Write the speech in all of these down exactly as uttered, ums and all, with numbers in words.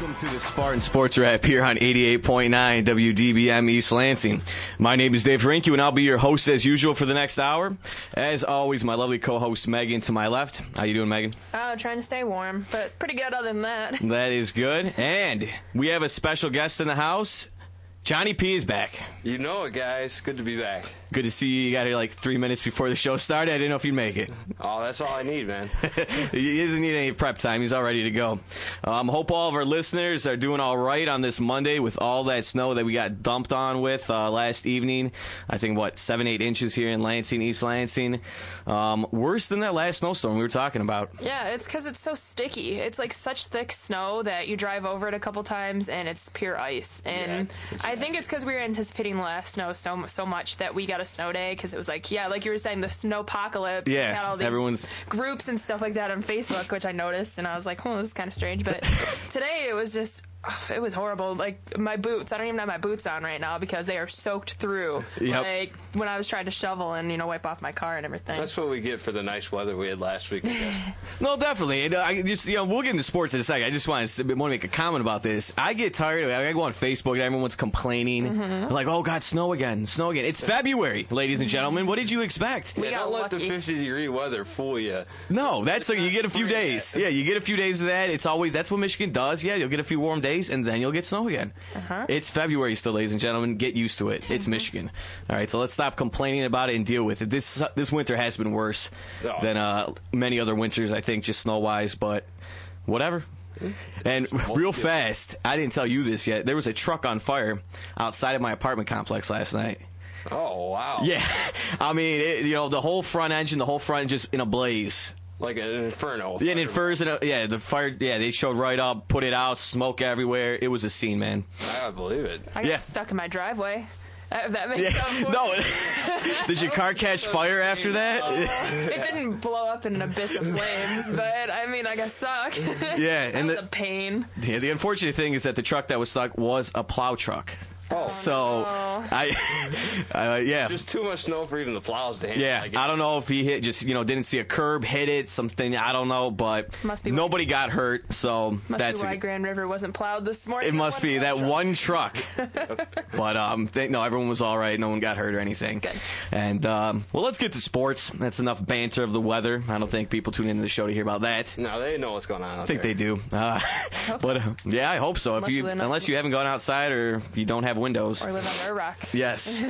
Welcome to the Spartan Sports Wrap here on eighty-eight point nine W D B M East Lansing. My name is Dave Hrinke, and I'll be your host as usual for the next hour. As always, my lovely co-host Megan to my left. How you doing, Megan? Oh, trying to stay warm, but pretty good other than that. That is good. And we have a special guest in the house. Johnny P is back. You know it, guys. Good to be back. Good to see you. You got here like three minutes before the show started. I didn't know if you'd make it. Oh, that's all I need, man. He doesn't need any prep time. He's all ready to go. Um, hope all of our listeners are doing all right on this Monday with all that snow that we got dumped on with uh, last evening. I think, what, seven, eight inches here in Lansing, East Lansing. Um, worse than that last snowstorm we were talking about. Yeah, it's because it's so sticky. It's like such thick snow that you drive over it a couple times and it's pure ice. And yeah, I I think it's because we were anticipating last snow so, so much that we got a snow day, because it was like, yeah, like you were saying, the snowpocalypse. Yeah, and had all these everyone's groups and stuff like that on Facebook, which I noticed, and I was like, oh, this is kind of strange. But today it was just, oh, it was horrible. Like my boots, I don't even have my boots on right now because they are soaked through. Yep. Like when I was trying to shovel and, you know, wipe off my car and everything. That's what we get for the nice weather we had last week. No, definitely. And I just, you know, we'll get into sports in a second. I just want to want to make a comment about this. I get tired of it. I go on Facebook and everyone's complaining. Complaining, mm-hmm. Like, oh God, snow again, snow again. It's February, ladies and gentlemen. What did you expect? Yeah, don't let lucky. the fifty degree weather fool you. No, that's like, you get a few days. Yeah, you get a few days of that. It's always that's what Michigan does. Yeah, you'll get a few warm days and then you'll get snow again. Uh-huh. It's February still, ladies and gentlemen. Get used to it. It's Michigan. All right, so let's stop complaining about it and deal with it. This this winter has been worse oh. than uh, many other winters, I think, just snow wise. But whatever. And real fast, I didn't tell you this yet, there was a truck on fire outside of my apartment complex last night. Oh, wow. Yeah. I mean, it, you know, the whole front engine, the whole front just in a blaze. Like an inferno. Yeah, an inferno. Yeah, the fire. Yeah, they showed right up, put it out, smoke everywhere. It was a scene, man. I believe it. I got yeah. stuck in my driveway. That makes yeah. No. Did your car catch fire after that? Uh, it didn't blow up in an abyss of flames, but I mean, I guess suck. Yeah, and the pain. Yeah, the unfortunate thing is that the truck that was stuck was a plow truck. Oh, so, no. I, uh, yeah. Just too much snow for even the plows to handle. Yeah, I, I don't know if he hit, just, you know, didn't see a curb, hit it, something, I don't know, but must be nobody got hurt, so must that's be why a, Grand River wasn't plowed this morning. It must be that truck. one truck. But, um, they, no, everyone was all right. No one got hurt or anything. Good. And, um, well, let's get to sports. That's enough banter of the weather. I don't think people tune into the show to hear about that. No, they know what's going on. I think there. they do. Uh, but, so. uh, yeah, I hope so. Unless, if you, you unless you haven't gone outside or if you don't have windows. Or live under a rock. Yes.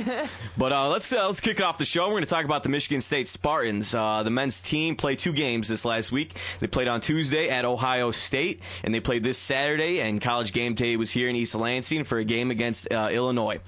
But uh, let's uh, let's kick it off the show. We're going to talk about the Michigan State Spartans. Uh, the men's team played two games this last week. They played on Tuesday at Ohio State, and they played this Saturday, and College Game Day was here in East Lansing for a game against uh, Illinois.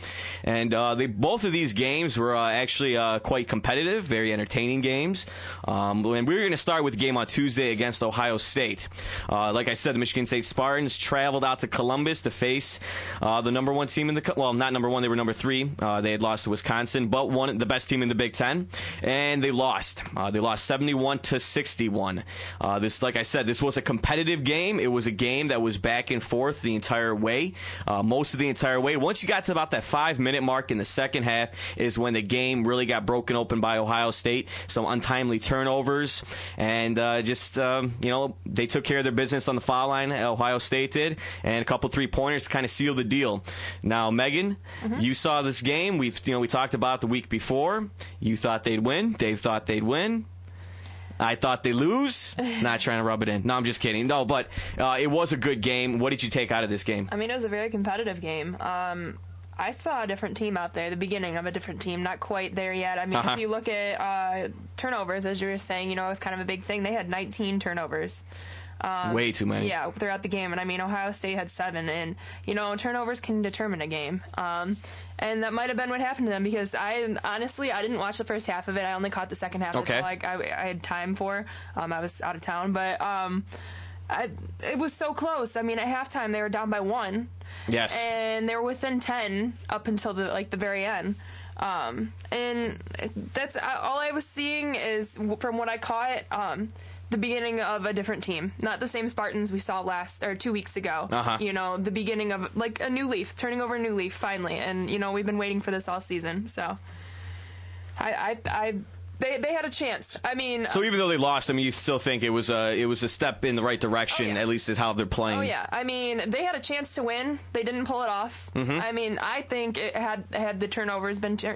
And uh, they both of these games were uh, actually uh, quite competitive, very entertaining games. Um, and we were going to start with the game on Tuesday against Ohio State. Uh, like I said, the Michigan State Spartans traveled out to Columbus to face uh, the number one team in the country. Well, not number one. They were number three. Uh, they had lost to Wisconsin, but one the best team in the Big Ten, and they lost. Uh, they lost seventy-one to sixty-one. Uh, this, like I said, this was a competitive game. It was a game that was back and forth the entire way, uh, most of the entire way. Once you got to about that five-minute mark in the second half is when the game really got broken open by Ohio State. Some untimely turnovers, and uh, just um, you know, they took care of their business on the foul line. Ohio State did, and a couple three-pointers kind of sealed the deal. Now, Megan, mm-hmm. you saw this game. We've, you know, we talked about it the week before. You thought they'd win. Dave thought they'd win. I thought they'd lose. Not trying to rub it in. No, I'm just kidding. No, but uh, it was a good game. What did you take out of this game? I mean, it was a very competitive game. Um, I saw a different team out there, the beginning of a different team. Not quite there yet. I mean, uh-huh. if you look at uh, turnovers, as you were saying, you know, it was kind of a big thing. They had nineteen turnovers. Um, Way too many. Yeah, throughout the game. And, I mean, Ohio State had seven. And, you know, turnovers can determine a game. Um, and that might have been what happened to them, because, I honestly, I didn't watch the first half of it. I only caught the second half. Okay. That's like I, I had time for. Um, I was out of town. But um, I, it was so close. I mean, at halftime, they were down by one. Yes. And they were within ten up until the like the very end. Um, and that's all I was seeing is, from what I caught, um, the beginning of a different team, not the same Spartans we saw last or two weeks ago. Uh-huh. You know, the beginning of like a new leaf, turning over a new leaf finally. And, you know, we've been waiting for this all season. So I, I, I They they had a chance. I mean, so even though they lost, I mean, you still think it was a it was a step in the right direction. Oh yeah. At least is how they're playing. Oh yeah, I mean, they had a chance to win. They didn't pull it off. Mm-hmm. I mean, I think it had had the turnovers been t-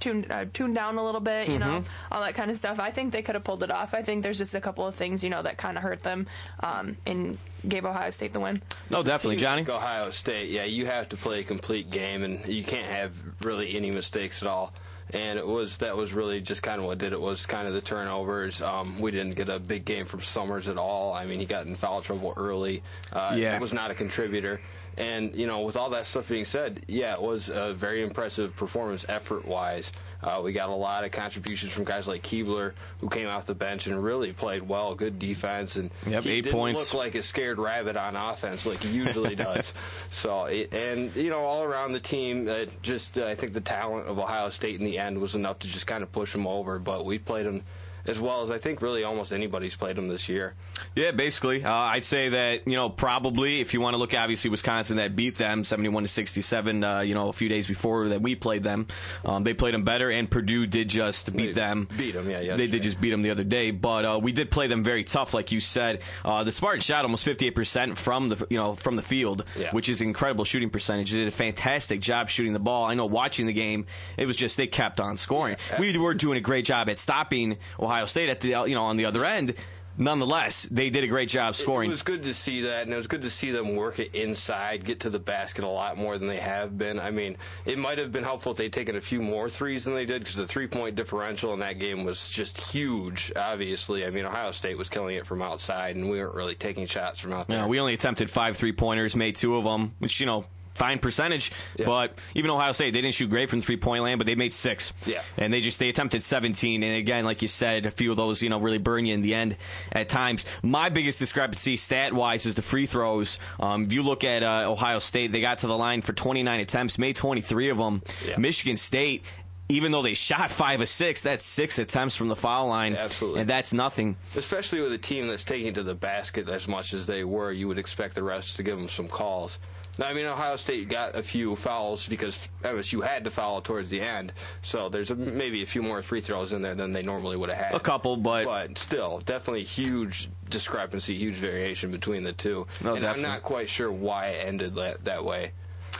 tuned uh, tuned down a little bit, you mm-hmm. know, all that kind of stuff. I think they could have pulled it off. I think there's just a couple of things, you know, that kind of hurt them um, and gave Ohio State the win. No, definitely, Johnny. Like Ohio State, yeah, you have to play a complete game, and you can't have really any mistakes at all. And it was that was really just kind of what did it was kind of the turnovers. Um, we didn't get a big game from Summers at all. I mean, he got in foul trouble early. Uh, yeah, was not a contributor. And you know, with all that stuff being said, yeah, it was a very impressive performance effort-wise. Uh, we got a lot of contributions from guys like Keebler, who came off the bench and really played well, good defense, and yep, he eight didn't points. Look like a scared rabbit on offense like he usually does. So, it, and you know, all around the team, uh, just uh, I think the talent of Ohio State in the end was enough to just kind of push them over. But we played them as well as I think really almost anybody's played them this year. Yeah, basically. Uh, I'd say that, you know, probably if you want to look, obviously, Wisconsin that beat them seventy-one to sixty-seven, uh, you know, a few days before that we played them. Um, they played them better, and Purdue did just beat they them. Beat them, yeah, yeah. They did just beat them the other day, but uh, we did play them very tough, like you said. Uh, the Spartans shot almost fifty-eight percent from the, you know, from the field, yeah. which is an incredible shooting percentage. They did a fantastic job shooting the ball. I know watching the game, it was just they kept on scoring. Yeah, we were doing a great job at stopping Ohio Ohio State at the you know on the other end. Nonetheless, they did a great job scoring. It was good to see that, and it was good to see them work it inside, get to the basket a lot more than they have been. I mean, it might have been helpful if they'd taken a few more threes than they did, because the three-point differential in that game was just huge, obviously. I mean, Ohio State was killing it from outside, and we weren't really taking shots from out there. Yeah, we only attempted five three-pointers, made two of them, which, you know, fine percentage, yeah. But even Ohio State, they didn't shoot great from three-point land, but they made six. Yeah. And they just, they attempted seventeen. And again, like you said, a few of those, you know, really burn you in the end at times. My biggest discrepancy stat-wise is the free throws. Um, if you look at uh, Ohio State, they got to the line for twenty-nine attempts, made twenty-three of them. Yeah. Michigan State, even though they shot five of six, that's six attempts from the foul line. Yeah, absolutely. And that's nothing. Especially with a team that's taking to the basket as much as they were, you would expect the refs to give them some calls. I mean, Ohio State got a few fouls because M S U had to foul towards the end, so there's a, maybe a few more free throws in there than they normally would have had. A couple, but... But still, definitely huge discrepancy, huge variation between the two. No, and definitely. I'm not quite sure why it ended that, that way.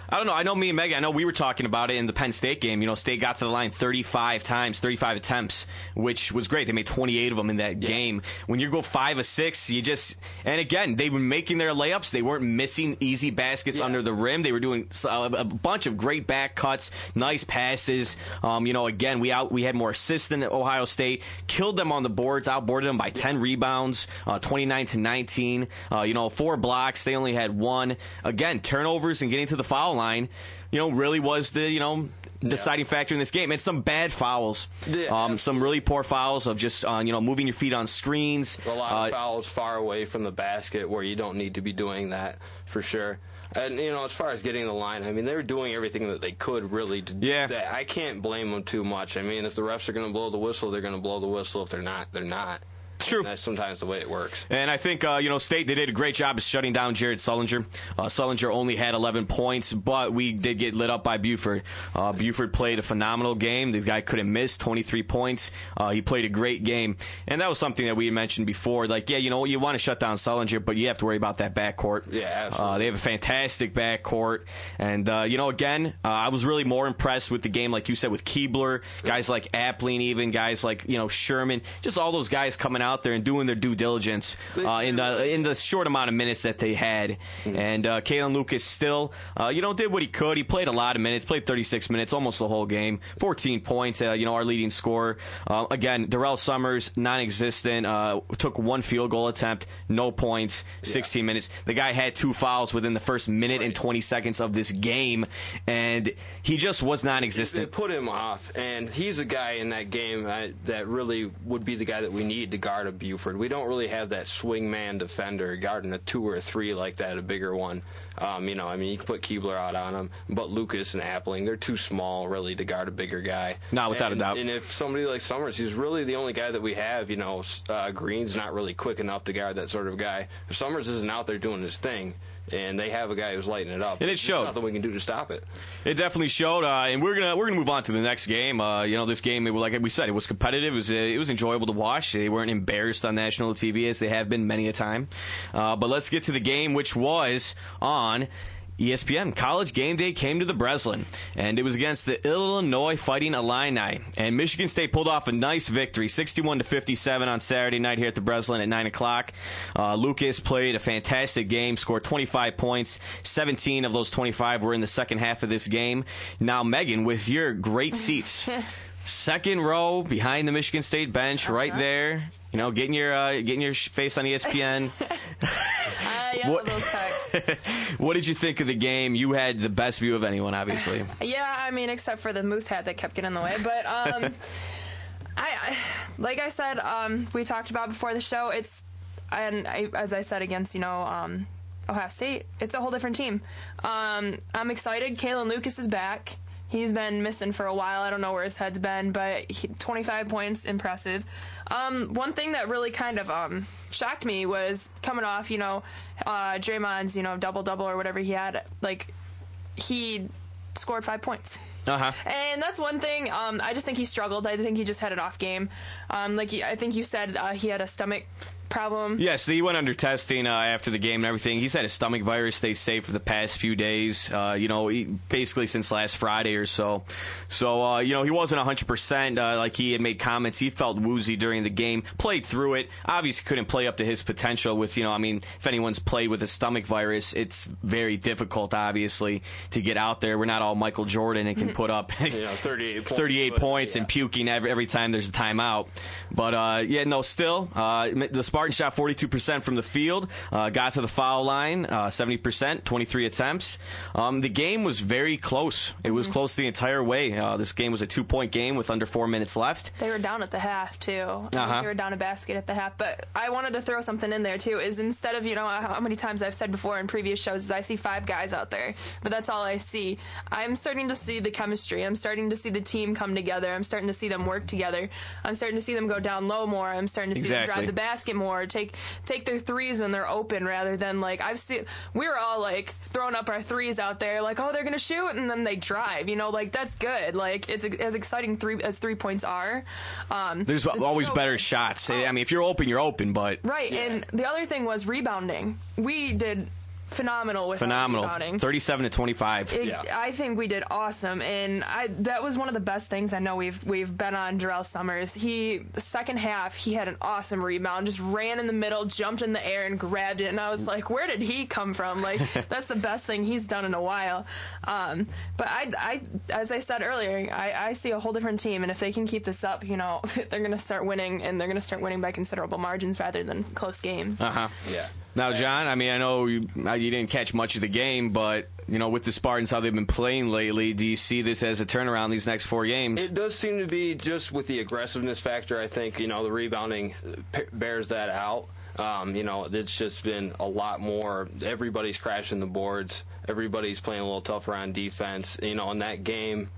I don't know. I know me and Megan, I know we were talking about it in the Penn State game. You know, State got to the line thirty-five times, thirty-five attempts, which was great. They made twenty-eight of them in that yeah. game. When you go five or six, you just, and again, they were making their layups. They weren't missing easy baskets yeah. under the rim. They were doing a bunch of great back cuts, nice passes. Um, you know, again, we out, we had more assists than Ohio State, killed them on the boards, outboarded them by ten rebounds, uh, twenty-nine to nineteen. Uh, you know, four blocks. They only had one. Again, turnovers and getting to the foul line, you know, really was the, you know, deciding yeah. factor in this game. And some bad fouls. Yeah. Um, some really poor fouls of just, uh, you know, moving your feet on screens. A lot uh, of fouls far away from the basket where you don't need to be doing that, for sure. And, you know, as far as getting the line, I mean, they were doing everything that they could, really, to do yeah. that. I can't blame them too much. I mean, if the refs are going to blow the whistle, they're going to blow the whistle. If they're not, they're not. It's true. And that's sometimes the way it works. And I think, uh, you know, State, they did a great job of shutting down Jarrod Sullinger. Uh, Sullinger only had eleven points, but we did get lit up by Buford. Uh, Buford played a phenomenal game. The guy couldn't miss, twenty-three points. Uh, he played a great game. And that was something that we had mentioned before. Like, yeah, you know, you want to shut down Sullinger, but you have to worry about that backcourt. Yeah, absolutely. Uh, they have a fantastic backcourt. And, uh, you know, again, uh, I was really more impressed with the game, like you said, with Keebler, guys like Appling even, guys like, you know, Sherman, just all those guys coming out. out there and doing their due diligence uh, in the in the short amount of minutes that they had. Mm-hmm. And uh, Kalen Lucas still, uh, you know, did what he could. He played a lot of minutes, played thirty-six minutes, almost the whole game. fourteen points, uh, you know, our leading scorer. Uh, again, Darrell Summers, non-existent, uh, took one field goal attempt, no points, sixteen yeah. minutes. The guy had two fouls within the first minute right. and twenty seconds of this game, and he just was non-existent. It, it put him off, and he's a guy in that game I, that really would be the guy that we need to guard guard a Buford. We don't really have that swing man defender guarding a two or a three like that, a bigger one. Um, you know, I mean, you can put Keebler out on him, but Lucas and Appling, they're too small, really, to guard a bigger guy. Not without and, a doubt. And if somebody like Summers, he's really the only guy that we have. You know, uh, Green's not really quick enough to guard that sort of guy. If Summers isn't out there doing his thing, and they have a guy who's lighting it up. And it showed. There's nothing we can do to stop it. It definitely showed. Uh, and we're gonna we're gonna move on to the next game. Uh, you know, this game, it, like we said, it was competitive. It was it was enjoyable to watch. They weren't embarrassed on national T V as they have been many a time. Uh, but let's get to the game, which was on E S P N. College Game Day came to the Breslin, and it was against the Illinois Fighting Illini. And Michigan State pulled off a nice victory, sixty-one to fifty-seven on Saturday night here at the Breslin at nine o'clock. Uh, Lucas played a fantastic game, scored twenty-five points. seventeen of those twenty-five were in the second half of this game. Now, Megan, with your great seats, second row behind the Michigan State bench, uh-huh. right there. You know, getting your uh, getting your face on E S P N. uh, yeah, what, those texts. What did you think of the game? You had the best view of anyone, obviously. Yeah, I mean, except for the moose hat that kept getting in the way. But um, I, I, like I said, um, we talked about before the show. It's and I, as I said against you know um, Ohio State, it's a whole different team. Um, I'm excited. Kalen Lucas is back. He's been missing for a while. I don't know where his head's been, but he, twenty-five points, impressive. Um, one thing that really kind of um, shocked me was coming off, you know, uh, Draymond's, you know, double-double or whatever he had. Like, he scored five points. Uh-huh. And that's one thing. Um, I just think he struggled. I think he just had an off game. Um, like, he, I think you said uh, he had a stomach problem. Yes, yeah, so he went under testing uh, after the game and everything. He's had a stomach virus. Stayed safe for the past few days, uh, you know, he, basically since last Friday or so. So, uh, you know, he wasn't one hundred percent. Uh, like he had made comments. He felt woozy during the game, played through it. Obviously couldn't play up to his potential with, you know, I mean, if anyone's played with a stomach virus, it's very difficult, obviously, to get out there. We're not all Michael Jordan and can put up you know, thirty-eight points, thirty-eight points yeah. and puking every, every time there's a timeout. But, uh, yeah, no, still, uh, the Spartan shot forty-two percent from the field, uh, got to the foul line, uh, seventy percent, twenty-three attempts. Um, the game was very close. It was mm-hmm. close the entire way. Uh, this game was a two-point game with under four minutes left. They were down at the half, too. Uh-huh. They were down a basket at the half. But I wanted to throw something in there, too, is instead of, you know, how many times I've said before in previous shows is I see five guys out there, but that's all I see. I'm starting to see the chemistry. I'm starting to see the team come together. I'm starting to see them work together. I'm starting to see them go down low more. I'm starting to see exactly. them drive the basket more. Or take take their threes when they're open rather than like I've seen we were all like throwing up our threes out there like oh they're gonna shoot and then they drive you know like that's good like it's as exciting three as three points are. Um, There's always so better good. shots. Um, I mean if you're open you're open but right yeah. And the other thing was rebounding. We did. Phenomenal with Phenomenal. thirty-seven to twenty-five. It, yeah. I think we did awesome, and I that was one of the best things I know we've we've been on Darrell Summers. He second half he had an awesome rebound, just ran in the middle, jumped in the air, and grabbed it. And I was like, where did he come from? Like that's the best thing he's done in a while. Um, but I, I as I said earlier, I, I see a whole different team, and if they can keep this up, you know, they're going to start winning, and they're going to start winning by considerable margins rather than close games. Uh huh. Yeah. Now, John, I mean, I know you, you didn't catch much of the game, but, you know, with the Spartans, how they've been playing lately, do you see this as a turnaround these next four games? It does seem to be just with the aggressiveness factor, I think, you know, the rebounding bears that out. Um, you know, it's just been a lot more. Everybody's crashing the boards. Everybody's playing a little tougher on defense. You know, in that game,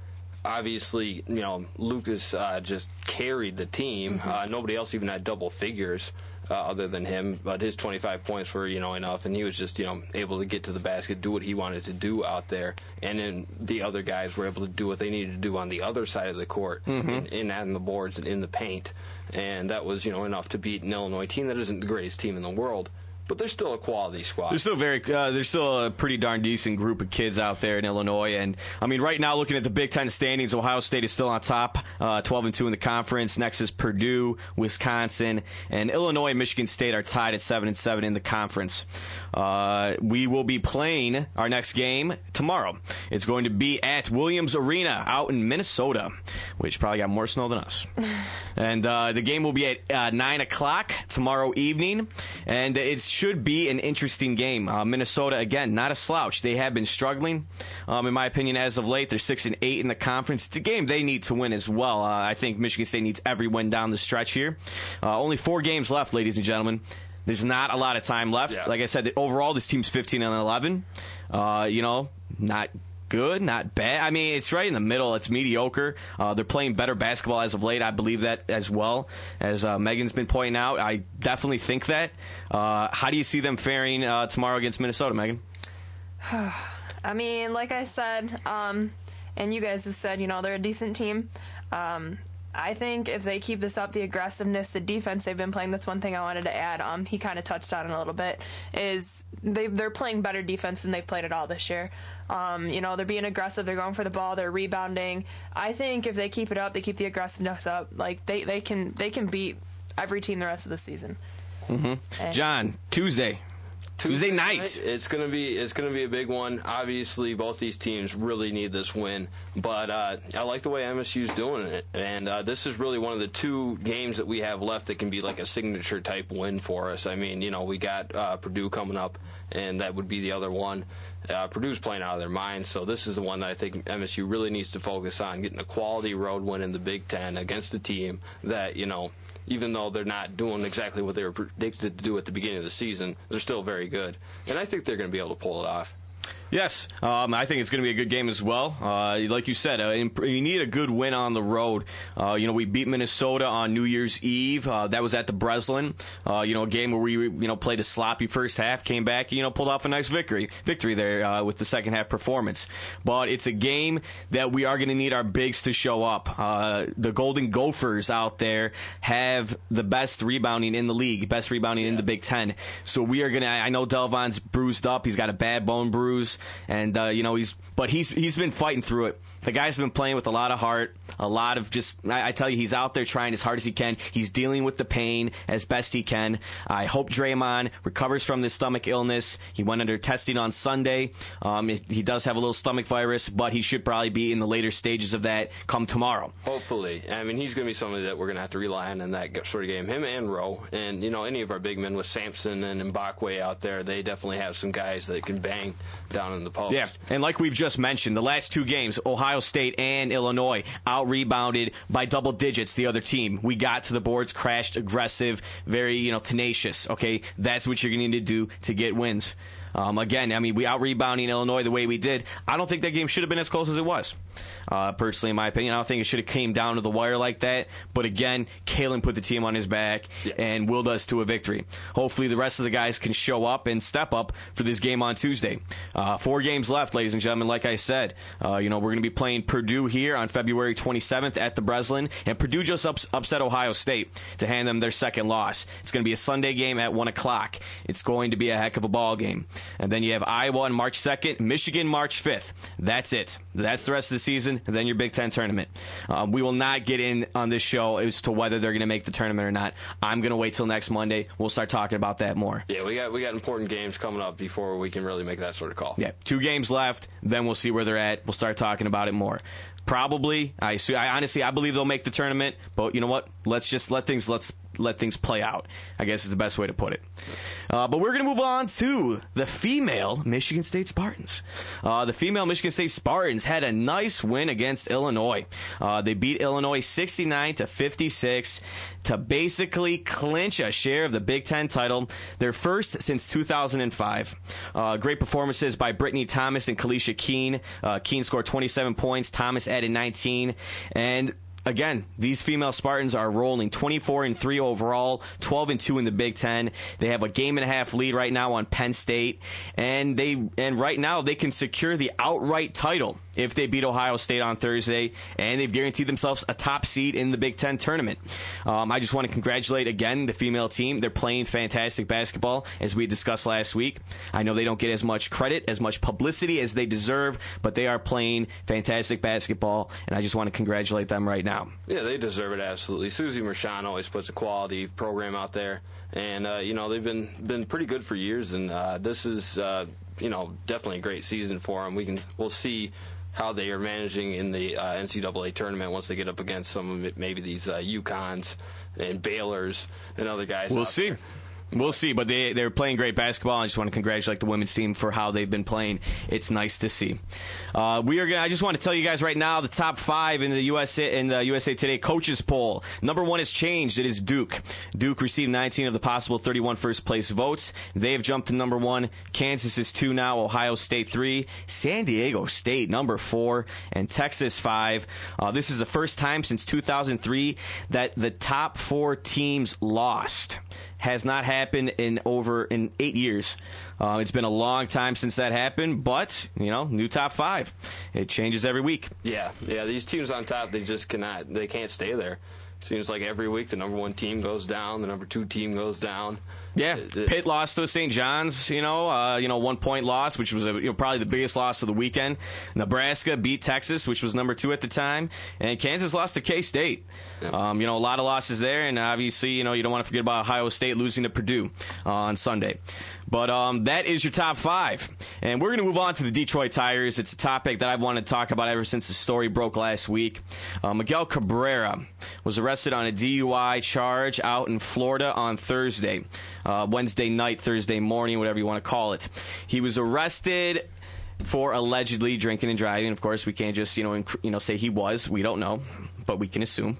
obviously, you know, Lucas uh, just carried the team. Mm-hmm. Uh, nobody else even had double figures. Uh, other than him, but his twenty-five points were, you know, enough, and he was just, you know, able to get to the basket, do what he wanted to do out there, and then the other guys were able to do what they needed to do on the other side of the court, mm-hmm. in, in on the boards and in the paint, and that was, you know, enough to beat an Illinois team that isn't the greatest team in the world. But they're still a quality squad. They're still very. Uh, they're still a pretty darn decent group of kids out there in Illinois. And I mean, right now, looking at the Big Ten standings, Ohio State is still on top, uh, twelve and two in the conference. Next is Purdue, Wisconsin, and Illinois and Michigan State are tied at seven and seven in the conference. Uh, we will be playing our next game tomorrow. It's going to be at Williams Arena out in Minnesota, which probably got more snow than us. And uh, the game will be at uh, nine o'clock tomorrow evening, and it should be an interesting game. Uh, Minnesota, again, not a slouch. They have been struggling, um, in my opinion, as of late. They're six and eight in the conference. It's a game they need to win as well. Uh, I think Michigan State needs every win down the stretch here. Uh, only four games left, ladies and gentlemen. There's not a lot of time left. Yeah. Like I said, overall, this team's fifteen and eleven. Uh, you know, not good, not bad. I mean, it's right in the middle. It's mediocre. Uh, they're playing better basketball as of late. I believe that as well. As uh, Megan's been pointing out, I definitely think that. Uh, how do you see them faring uh, tomorrow against Minnesota, Megan? I mean, like I said, um, and you guys have said, you know, they're a decent team. Um I think if they keep this up, the aggressiveness, the defense they've been playing, that's one thing I wanted to add. Um, he kind of touched on it a little bit, is they, they're playing better defense than they've played at all this year. Um, you know, they're being aggressive. They're going for the ball. They're rebounding. I think if they keep it up, they keep the aggressiveness up. Like, they, they can they can beat every team the rest of the season. Mm-hmm. John, Tuesday. Tuesday night. It's gonna be it's gonna be a big one. Obviously, both these teams really need this win, but uh, I like the way M S U's doing it, and uh, this is really one of the two games that we have left that can be like a signature type win for us. I mean, you know, we got uh, Purdue coming up, and that would be the other one. Uh, Purdue's playing out of their minds, so this is the one that I think M S U really needs to focus on, getting a quality road win in the Big Ten against a team that, you know, even though they're not doing exactly what they were predicted to do at the beginning of the season, they're still very good. And I think they're going to be able to pull it off. Yes, um, I think it's going to be a good game as well. Uh, like you said, uh, imp- you need a good win on the road. Uh, you know, we beat Minnesota on New Year's Eve. Uh, that was at the Breslin. Uh, you know, a game where we you know played a sloppy first half, came back, you know, pulled off a nice victory, victory there uh, with the second half performance. But it's a game that we are going to need our bigs to show up. Uh, the Golden Gophers out there have the best rebounding in the league, best rebounding yeah. in the Big Ten. So we are going to. I know Delvon's bruised up. He's got a bad bone bruise. And uh, you know he's, but he's he's been fighting through it. The guy's been playing with a lot of heart, a lot of just. I, I tell you, he's out there trying as hard as he can. He's dealing with the pain as best he can. I hope Draymond recovers from this stomach illness. He went under testing on Sunday. Um, it, he does have a little stomach virus, but he should probably be in the later stages of that come tomorrow. Hopefully, I mean he's going to be somebody that we're going to have to rely on in that sort of game. Him and Roe, and you know any of our big men with Sampson and Mbakwe out there, they definitely have some guys that can bang down in the post. Yeah, and like we've just mentioned, the last two games, Ohio State and Illinois, out-rebounded by double digits the other team. We got to the boards, crashed, aggressive, very, you know, tenacious, okay? That's what you're going to need to do to get wins. Um, again, I mean, we out-rebounding Illinois the way we did. I don't think that game should have been as close as it was, uh, personally, in my opinion. I don't think it should have came down to the wire like that. But again, Kalen put the team on his back yeah. and willed us to a victory. Hopefully the rest of the guys can show up and step up for this game on Tuesday. Uh, four games left, ladies and gentlemen. Like I said, uh, you know, we're going to be playing Purdue here on February twenty-seventh at the Breslin. And Purdue just ups- upset Ohio State to hand them their second loss. It's going to be a Sunday game at one o'clock. It's going to be a heck of a ball game. And then you have Iowa on March second, Michigan March fifth. That's it. That's the rest of the season, and then your Big Ten tournament. Um, we will not get in on this show as to whether they're going to make the tournament or not. I'm going to wait till next Monday. We'll start talking about that more. Yeah, we got we got important games coming up before we can really make that sort of call. Yeah, two games left. Then we'll see where they're at. We'll start talking about it more. Probably. I, so I honestly, I believe they'll make the tournament. But you know what? Let's just let things let's. let things play out, I guess is the best way to put it. Uh, but we're going to move on to the female Michigan State Spartans. Uh, the female Michigan State Spartans had a nice win against Illinois. Uh, they beat Illinois sixty-nine to fifty-six to basically clinch a share of the Big Ten title, their first since two thousand five. Uh, great performances by Brittany Thomas and Kalisha Keene. Uh, Keene scored twenty-seven points. Thomas added nineteen. And again, these female Spartans are rolling twenty-four and three overall, twelve and two in the Big Ten. They have a game and a half lead right now on Penn State, and they and right now they can secure the outright title if they beat Ohio State on Thursday, and they've guaranteed themselves a top seed in the Big Ten tournament. Um, I just want to congratulate again the female team. They're playing fantastic basketball, as we discussed last week. I know they don't get as much credit, as much publicity as they deserve, but they are playing fantastic basketball, and I just want to congratulate them right now. Yeah, they deserve it absolutely. Susie Mershon always puts a quality program out there, and uh, you know they've been been pretty good for years. And uh, this is uh, you know, definitely a great season for them. We can we'll see how they are managing in the uh, N C double A tournament once they get up against some of maybe these uh, UConn's and Baylor's and other guys. We'll see. There. We'll see, but they, they're playing great basketball. I just want to congratulate the women's team for how they've been playing. It's nice to see. Uh, we are gonna, I just want to tell you guys right now the top five in the U S A in the U S A Today coaches poll. Number one has changed. It is Duke. Duke received nineteen of the possible thirty-one first-place votes. They have jumped to number one. Kansas is two now. Ohio State three. San Diego State number four. And Texas five. Uh, this is the first time since two thousand three that the top four teams lost. Has not happened in over in eight years. Uh, it's been a long time since that happened, but you know, new top five. It changes every week. Yeah, yeah. These teams on top, they just cannot. They can't stay there. Seems like every week the number one team goes down, the number two team goes down. Yeah, it, it, Pitt lost to Saint John's, you know, uh, you know, one point loss, which was a, you know, probably the biggest loss of the weekend. Nebraska beat Texas, which was number two at the time, and Kansas lost to K-State. Yeah. Um, you know, a lot of losses there, and obviously, you know, you don't want to forget about Ohio State losing to Purdue uh, on Sunday. But um, that is your top five, and we're going to move on to the Detroit Tigers. It's a topic that I've wanted to talk about ever since the story broke last week. Uh, Miguel Cabrera was arrested. arrested on a D U I charge out in Florida on Thursday, uh, Wednesday night, Thursday morning, whatever you want to call it. He was arrested for allegedly drinking and driving. Of course, we can't just, you know, inc- you know, say he was. We don't know, but we can assume.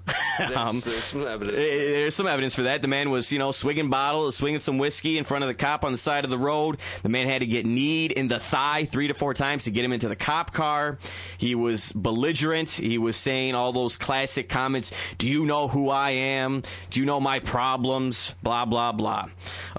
um, there's, there's some evidence. There's some evidence for that. The man was, you know, swigging bottles, swinging some whiskey in front of the cop on the side of the road. The man had to get kneed in the thigh three to four times to get him into the cop car. He was belligerent. He was saying all those classic comments. Do you know who I am? Do you know my problems? Blah, blah, blah.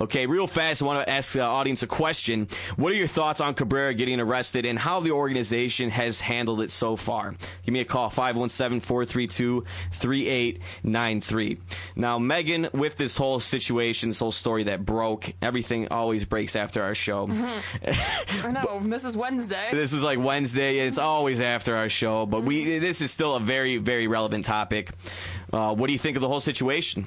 Okay, real fast, I want to ask the audience a question. What are your thoughts on Cabrera getting arrested and how the organization has handled it so far? Give me a call, five one seven, four three two, three eight nine three. Now, Megan, with this whole situation, this whole story that broke, everything always breaks after our show. Mm-hmm. I know. This is Wednesday. This was like Wednesday, and it's always after our show. But we, this is still a very, very relevant topic. Uh, what do you think of the whole situation?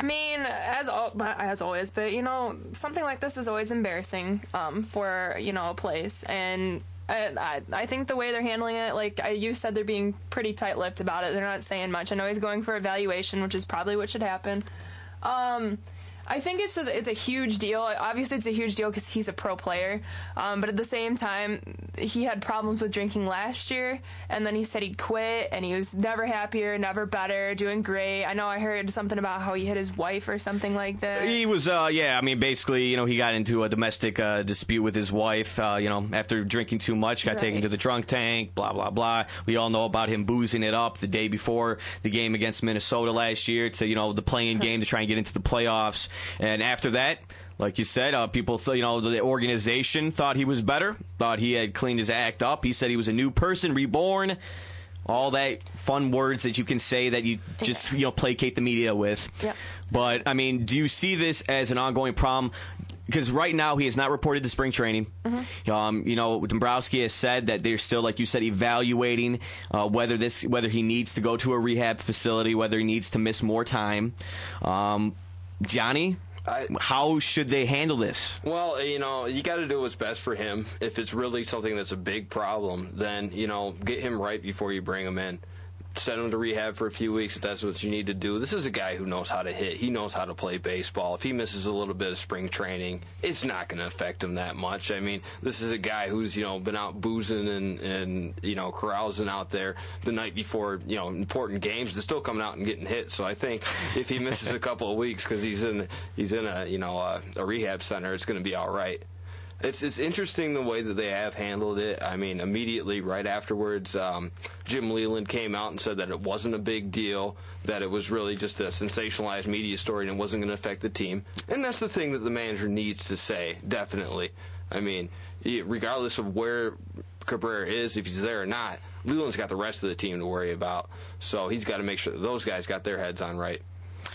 I mean, as all, as always, but, you know, something like this is always embarrassing um, for, you know, a place. And I, I think the way they're handling it, like I, you said, they're being pretty tight-lipped about it. They're not saying much. I know he's going for evaluation, which is probably what should happen. Um, I think it's just it's a huge deal. Obviously, it's a huge deal because he's a pro player. Um, but at the same time, he had problems with drinking last year, and then he said he'd quit, and he was never happier, never better, doing great. I know I heard something about how he hit his wife or something like that. He was, uh, yeah, I mean, basically, you know, he got into a domestic uh, dispute with his wife, uh, you know, after drinking too much, got right. taken to the drunk tank, blah, blah, blah. We all know about him boozing it up the day before the game against Minnesota last year to, you know, the play-in game to try and get into the playoffs. And after that, like you said, uh, people, th- you know, the organization thought he was better, thought he had cleaned his act up. He said he was a new person, reborn, all that fun words that you can say that you just, you know, placate the media with. Yep. But, I mean, do you see this as an ongoing problem? Because right now he has not reported to spring training. Mm-hmm. Um, you know, Dombrowski has said that they're still, like you said, evaluating uh, whether this, whether he needs to go to a rehab facility, whether he needs to miss more time. Um Johnny, I, how should they handle this? Well, you know, you got to do what's best for him. If it's really something that's a big problem, then, you know, get him right before you bring him in. Send him to rehab for a few weeks if that's what you need to do. This is a guy who knows how to hit. He knows how to play baseball. If he misses a little bit of spring training, it's not going to affect him that much. I mean, this is a guy who's, you know, been out boozing and, and, you know, carousing out there the night before, you know, important games. They're still coming out and getting hit. So I think if he misses a couple of weeks because he's in, he's in a, you know, a, a rehab center, it's going to be all right. It's it's interesting the way that they have handled it. I mean, immediately right afterwards, um, Jim Leyland came out and said that it wasn't a big deal, that it was really just a sensationalized media story and it wasn't going to affect the team. And that's the thing that the manager needs to say, definitely. I mean, regardless of where Cabrera is, if he's there or not, Leland's got the rest of the team to worry about. So he's got to make sure that those guys got their heads on right.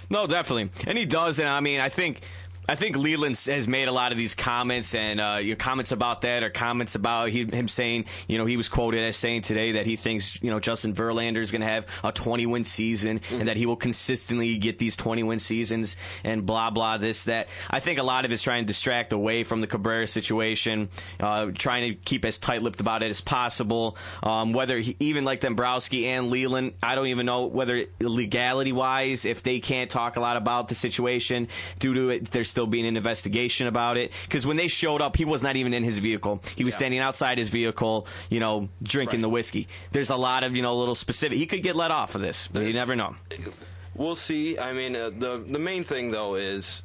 No, definitely. And he does. And, I mean, I think... I think Leyland has made a lot of these comments, and uh, your comments about that, or comments about he, him saying, you know, he was quoted as saying today that he thinks, you know, Justin Verlander is going to have a twenty-win season, mm-hmm. and that he will consistently get these twenty-win seasons, and blah blah this that. I think a lot of it's trying to distract away from the Cabrera situation, uh, trying to keep as tight-lipped about it as possible. Um, whether he, even like Dombrowski and Leyland, I don't even know whether legality-wise, if they can't talk a lot about the situation due to it, there's still being an investigation about it, because when they showed up, he was not even in his vehicle. He was yeah. standing outside his vehicle, you know, drinking right. the whiskey. There's a lot of, you know, little specific. He could get let off of this. There's, you never know. We'll see. I mean, uh, the the main thing though is,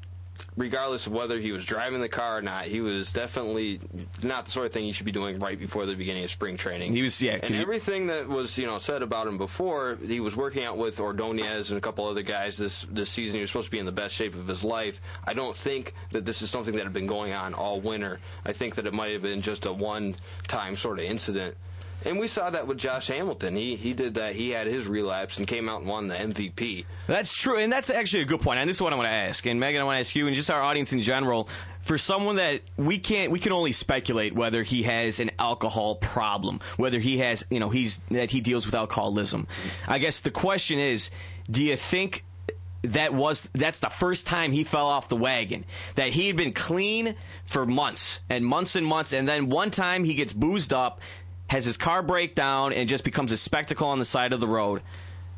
regardless of whether he was driving the car or not, he was definitely not the sort of thing you should be doing right before the beginning of spring training. He was, yeah, and everything that was, you know, said about him before, he was working out with Ordonez and a couple other guys this this season. He was supposed to be in the best shape of his life. I don't think that this is something that had been going on all winter. I think that it might have been just a one-time sort of incident. And we saw that with Josh Hamilton. He he did that. He had his relapse and came out and won the M V P. That's true, and that's actually a good point. And this is what I want to ask. And Megan, I want to ask you, and just our audience in general. For someone that we can't, we can only speculate whether he has an alcohol problem, whether he has, you know, he's that he deals with alcoholism. I guess the question is, do you think that was that's the first time he fell off the wagon? That he had been clean for months and months and months, and then one time he gets boozed up, has his car break down, and just becomes a spectacle on the side of the road.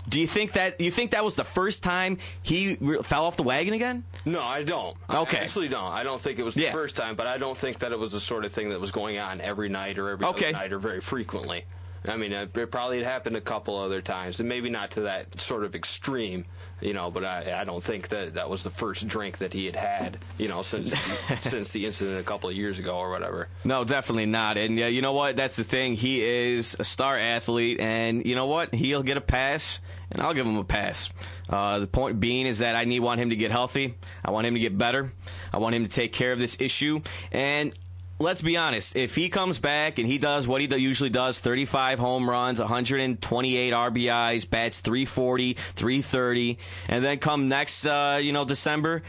Do you think that you think that was the first time he re- fell off the wagon again? No, I don't. Okay. I actually don't. I don't think it was the yeah. first time, but I don't think that it was the sort of thing that was going on every night or every okay. other night or very frequently. I mean, it probably had happened a couple other times, and maybe not to that sort of extreme, you know, but I, I don't think that that was the first drink that he had had, you know, since since the incident a couple of years ago or whatever. No, definitely not. And yeah, you know what? That's the thing. He is a star athlete, and you know what? He'll get a pass, and I'll give him a pass. Uh, the point being is that I need want him to get healthy. I want him to get better. I want him to take care of this issue. And let's be honest, if he comes back and he does what he usually does, thirty-five home runs, one hundred twenty-eight R B Is, bats three forty, three thirty, and then come next uh, you know, December,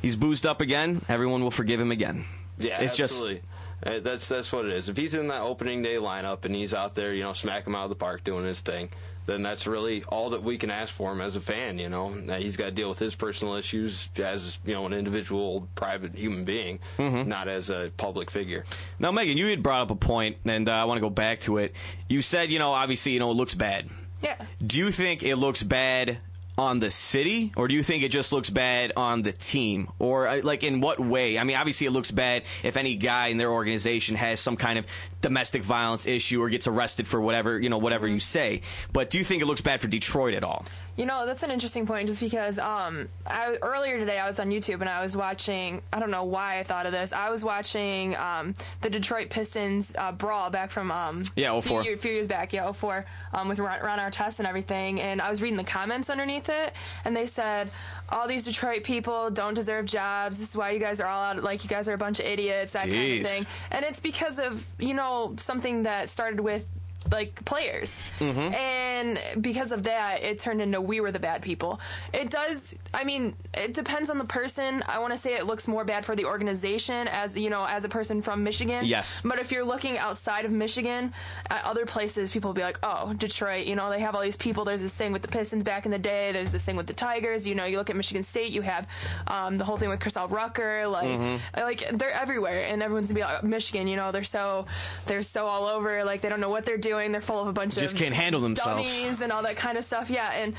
he's boozed up again, everyone will forgive him again. Yeah, it's absolutely. Just, uh, that's, that's what it is. If he's in that opening day lineup and he's out there, you know, smack him out of the park doing his thing, then that's really all that we can ask for him as a fan, you know. Now, he's got to deal with his personal issues as, you know, an individual, private human being, mm-hmm. not as a public figure. Now, Megan, you had brought up a point, and uh, I want to go back to it. You said, you know, obviously, you know, it looks bad. Yeah. Do you think it looks bad on the city, or do you think it just looks bad on the team, or like in what way? I mean, obviously it looks bad if any guy in their organization has some kind of domestic violence issue or gets arrested for whatever, you know, whatever you say. But do you think it looks bad for Detroit at all? You know, that's an interesting point, just because um, I, earlier today I was on YouTube and I was watching, I don't know why I thought of this, I was watching um, the Detroit Pistons uh, brawl back from um, yeah, a few, year, few years back, yeah, oh four, um, with Ron, Ron Artest and everything, and I was reading the comments underneath it, and they said, all these Detroit people don't deserve jobs, this is why you guys are all out, like, you guys are a bunch of idiots, that Jeez. Kind of thing. And it's because of, you know, something that started with, like, players. Mm-hmm. And because of that, it turned into we were the bad people. It does, I mean, it depends on the person. I want to say it looks more bad for the organization as, you know, as a person from Michigan. Yes. But if you're looking outside of Michigan, at other places, people will be like, oh, Detroit, you know, they have all these people. There's this thing with the Pistons back in the day. There's this thing with the Tigers. You know, you look at Michigan State, you have um, the whole thing with Chriselle Rucker. Like, mm-hmm. like they're everywhere. And everyone's going to be like, Michigan, you know, they're so, they're so all over. Like, they don't know what they're doing. They're full of a bunch just of just can't handle themselves, dummies and all that kind of stuff. Yeah, and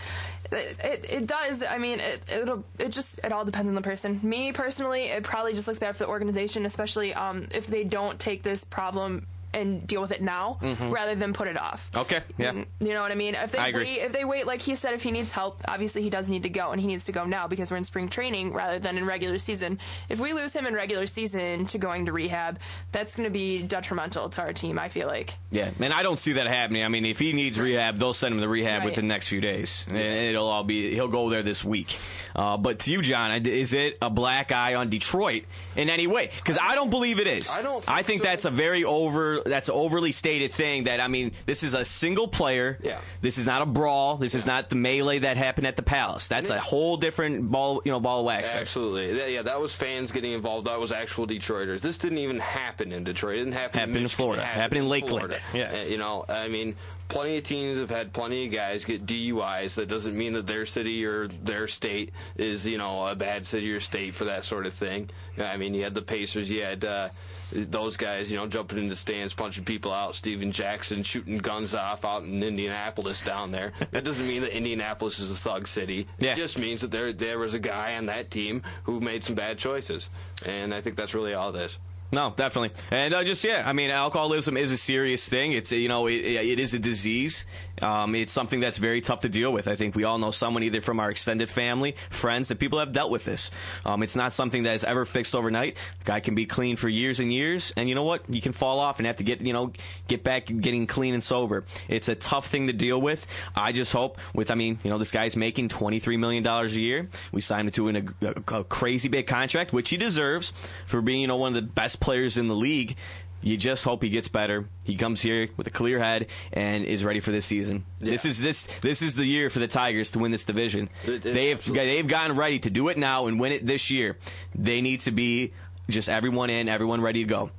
it it, it does. I mean, it it'll, it just it all depends on the person. Me personally, it probably just looks bad for the organization, especially um, if they don't take this problem and deal with it now, mm-hmm. rather than put it off. Okay, yeah. And, you know what I mean? If they I agree. Wait, if they wait, like he said, if he needs help, obviously he does need to go, and he needs to go now because we're in spring training rather than in regular season. If we lose him in regular season to going to rehab, that's going to be detrimental to our team, I feel like. Yeah, and I don't see that happening. I mean, if he needs rehab, they'll send him to rehab right. within the next few days. And it'll all be, he'll go there this week. Uh, but to you, John, is it a black eye on Detroit in any way? Because I, I don't believe it is. I don't think I think so. That's a very over... that's an overly stated thing that, I mean, this is a single player. Yeah. This is not a brawl. This yeah. is not the melee that happened at the Palace. That's yeah. a whole different ball, you know, ball of wax. Absolutely. Yeah, that was fans getting involved. That was actual Detroiters. This didn't even happen in Detroit. It didn't happen happened in Michigan. Florida. It happened, happened in Lakeland. Florida. Yes. You know, I mean, plenty of teams have had plenty of guys get D U Is. That doesn't mean that their city or their state is, you know, a bad city or state for that sort of thing. I mean, you had the Pacers, you had uh, those guys, you know, jumping in the stands, punching people out, Steven Jackson shooting guns off out in Indianapolis down there. That doesn't mean that Indianapolis is a thug city. Yeah. It just means that there there was a guy on that team who made some bad choices. And I think that's really all it is. No, definitely. And uh, just, yeah, I mean, alcoholism is a serious thing. It's, you know, it, it is a disease. Um, it's something that's very tough to deal with. I think we all know someone either from our extended family, friends, that people have dealt with this. Um, it's not something that is ever fixed overnight. A guy can be clean for years and years, and you know what? You can fall off and have to get, you know, get back getting clean and sober. It's a tough thing to deal with. I just hope with, I mean, you know, this guy's making twenty-three million dollars a year. We signed him to an, a, a crazy big contract, which he deserves for being, you know, one of the best players in the league. You just hope he gets better. He comes here with a clear head and is ready for this season. Yeah. This is this this is the year for the Tigers to win this division. They've they've gotten ready to do it now and win it this year. They need to be just everyone in, everyone ready to go.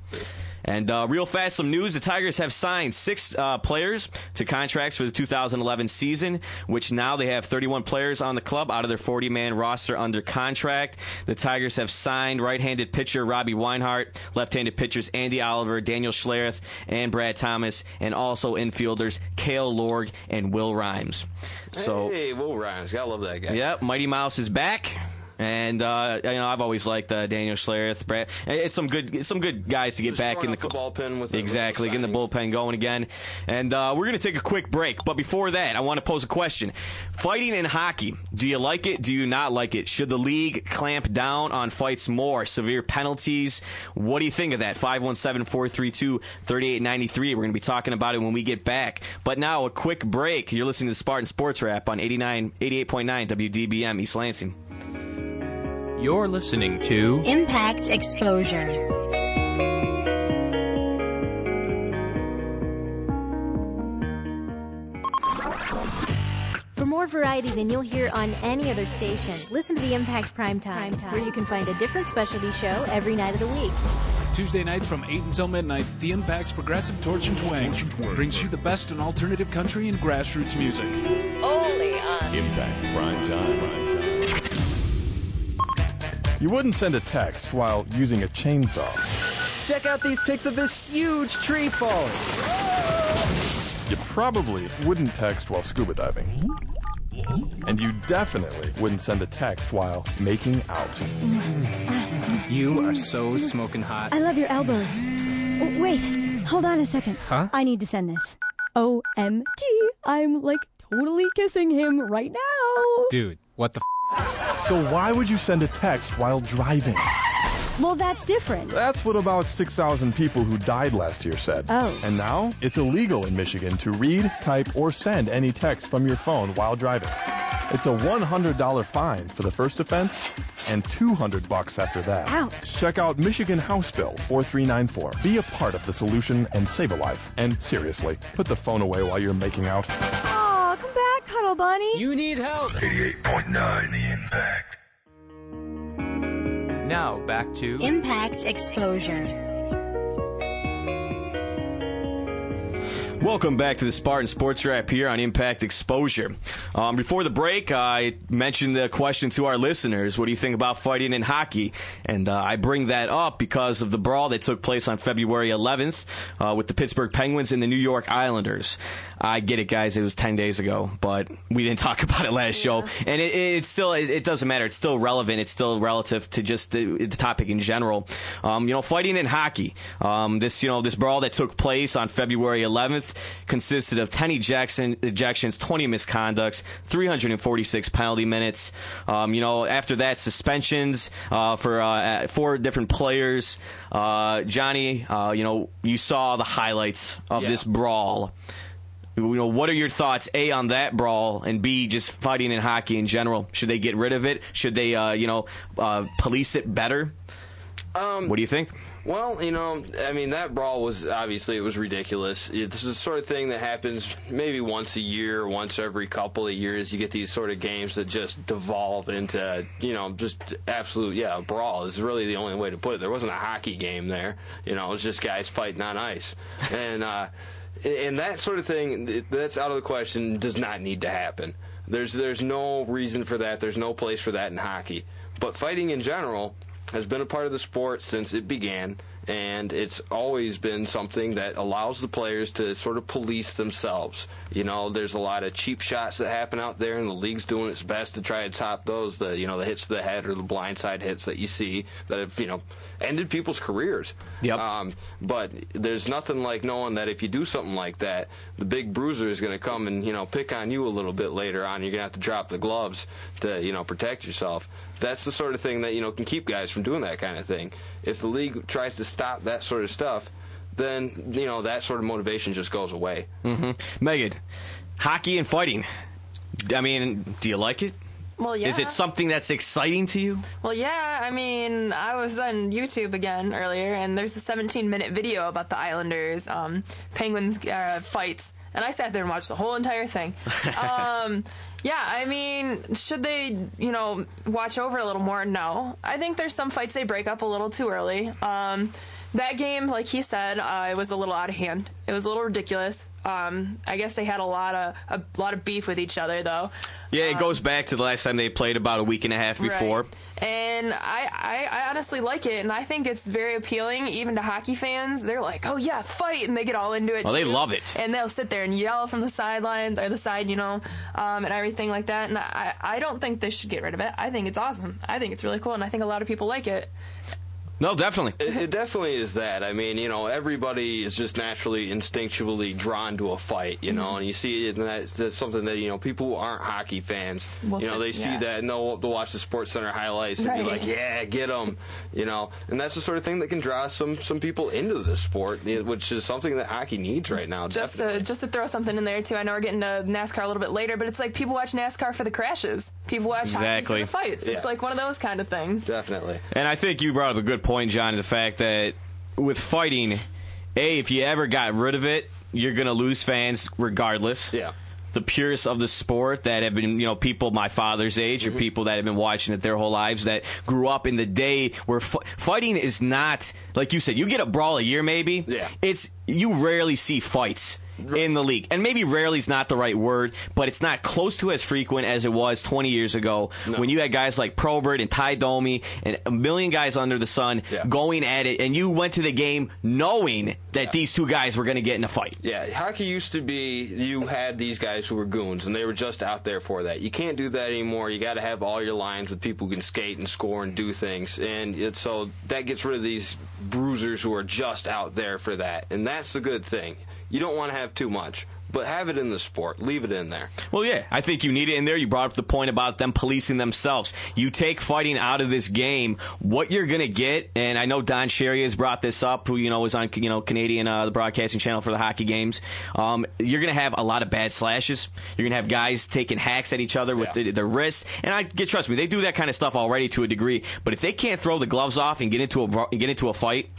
And uh, real fast, some news. The Tigers have signed six uh, players to contracts for the two thousand eleven season, which now they have thirty-one players on the club out of their forty-man roster under contract. The Tigers have signed right-handed pitcher Robbie Weinhart, left-handed pitchers Andy Oliver, Daniel Schlereth, and Brad Thomas, and also infielders Kale Lorg and Will Rhymes. So, hey, Will Rhymes. Gotta love that guy. Yep, Mighty Mouse is back. And uh, you know, I've always liked uh, Daniel Schlereth. Brad, it's some good, it's some good guys to get Just back in the, the bullpen with exactly getting the bullpen going again. And uh, we're gonna take a quick break, but before that, I want to pose a question: fighting in hockey, do you like it? Do you not like it? Should the league clamp down on fights more? Severe penalties? What do you think of that? five one seven, four three two, three eight nine three. We're gonna be talking about it when we get back. But now a quick break. You're listening to the Spartan Sports Wrap on eighty-nine, eighty-eight point nine W D B M East Lansing. You're listening to Impact Exposure. For more variety than you'll hear on any other station, listen to the Impact Primetime, Primetime, where you can find a different specialty show every night of the week. Tuesday nights from eight until midnight, The Impact's Progressive Torch and Twang brings you the best in alternative country and grassroots music. Only on Impact Primetime. Primetime. You wouldn't send a text while using a chainsaw. Check out these pics of this huge tree falling. Whoa! You probably wouldn't text while scuba diving. And you definitely wouldn't send a text while making out. You are so smoking hot. I love your elbows. Oh, wait, hold on a second. Huh? I need to send this. O M G, I'm like totally kissing him right now. Dude, what the f***? So why would you send a text while driving? Well, that's different. That's what about six thousand people who died last year said. Oh. And now it's illegal in Michigan to read, type, or send any text from your phone while driving. It's a one hundred dollars fine for the first offense and two hundred bucks after that. Ouch. Check out Michigan House Bill four three nine four. Be a part of the solution and save a life. And seriously, put the phone away while you're making out. Cuddle Bunny. You need help. eighty-eight point nine The Impact. Now back to Impact Exposure. Welcome back to the Spartan Sports Wrap here on Impact Exposure. Um, before the break, I mentioned the question to our listeners, what do you think about fighting in hockey? And uh, I bring that up because of the brawl that took place on February eleventh uh, with the Pittsburgh Penguins and the New York Islanders. I get it, guys. It was ten days ago, but we didn't talk about it last yeah. show. And it, it, it's still, it, it doesn't matter. It's still relevant. It's still relative to just the, the topic in general. Um, you know, fighting in hockey. Um, this, you know, this brawl that took place on February eleventh consisted of ten ejection, ejections, twenty misconducts, three hundred forty-six penalty minutes. Um, you know, after that, suspensions uh, for uh, four different players. Uh, Johnny, uh, you know, you saw the highlights of yeah. this brawl. You know, what are your thoughts, A, on that brawl, and B, just fighting in hockey in general? Should they get rid of it? Should they, uh, you know, uh, police it better? Um, what do you think? Well, you know, I mean, that brawl was, obviously, it was ridiculous. It's the sort of thing that happens maybe once a year, once every couple of years. You get these sort of games that just devolve into, you know, just absolute, yeah, a brawl is really the only way to put it. There wasn't a hockey game there. You know, it was just guys fighting on ice. And, uh, and that sort of thing, that's out of the question, does not need to happen. There's there's no reason for that. There's no place for that in hockey. But fighting in general has been a part of the sport since it began, and it's always been something that allows the players to sort of police themselves. You know, there's a lot of cheap shots that happen out there, and the league's doing its best to try to top those, the, you know, the hits to the head or the blindside hits that you see that have, you know, ended people's careers. Yep. Um, but there's nothing like knowing that if you do something like that, the big bruiser is going to come and, you know, pick on you a little bit later on. You're going to have to drop the gloves to, you know, protect yourself. That's the sort of thing that, you know, can keep guys from doing that kind of thing. If the league tries to stop that sort of stuff, then, you know, that sort of motivation just goes away. Mm-hmm. Megan, hockey and fighting, I mean, do you like it? Well, yeah. Is it something that's exciting to you? Well, yeah. I mean, I was on YouTube again earlier, and there's a seventeen-minute video about the Islanders, um, Penguins uh, fights, and I sat there and watched the whole entire thing. Um, yeah, I mean, should they, you know, watch over a little more? No. I think there's some fights they break up a little too early. Um, that game, like he said, uh, it was a little out of hand. It was a little ridiculous. Um, I guess they had a lot of a lot of beef with each other, though. Yeah, it um, goes back to the last time they played about a week and a half before. Right. And I, I, I honestly like it, and I think it's very appealing, even to hockey fans. They're like, oh, yeah, fight, and they get all into it. Oh, too. They love it. And they'll sit there and yell from the sidelines, or the side, you know, um, and everything like that. And I, I don't think they should get rid of it. I think it's awesome. I think it's really cool, and I think a lot of people like it. No, definitely. It, it definitely is that. I mean, you know, everybody is just naturally, instinctually drawn to a fight, you know, mm-hmm. and you see it, and that, that's something that, you know, people who aren't hockey fans, we'll you know, see, they see yeah. that, and they'll, they'll watch the Sports Center highlights and right. be like, yeah, get them, you know. And that's the sort of thing that can draw some, some people into the sport, which is something that hockey needs right now. Just to, just to throw something in there, too, I know we're getting to NASCAR a little bit later, but it's like people watch NASCAR for the crashes. People watch exactly. hockey for the fights. Yeah. It's like one of those kind of things. Definitely. And I think you brought up a good point. point, John, to the fact that with fighting, A, if you ever got rid of it, you're going to lose fans regardless. Yeah. The purists of the sport that have been, you know, people my father's age mm-hmm. or people that have been watching it their whole lives that grew up in the day where f- fighting is not, like you said, you get a brawl a year maybe. Yeah. It's, you rarely see fights. In the league. And maybe rarely is not the right word, but it's not close to as frequent as it was twenty years ago no. when you had guys like Probert and Ty Domi and a million guys under the sun yeah. going at it, and you went to the game knowing that yeah. these two guys were going to get in a fight. Yeah, hockey used to be you had these guys who were goons, and they were just out there for that. You can't do that anymore. You got to have all your lines with people who can skate and score and do things, and it, so that gets rid of these bruisers who are just out there for that, and that's the good thing. You don't want to have too much, but have it in the sport. Leave it in there. Well, yeah, I think you need it in there. You brought up the point about them policing themselves. You take fighting out of this game, what you're going to get, and I know Don Cherry has brought this up, who, you know, is on, you know, Canadian, uh, the broadcasting channel for the hockey games. Um, you're going to have a lot of bad slashes. You're going to have guys taking hacks at each other with yeah. the, their wrists. And I get, trust me, they do that kind of stuff already to a degree, but if they can't throw the gloves off and get into a, get into a fight,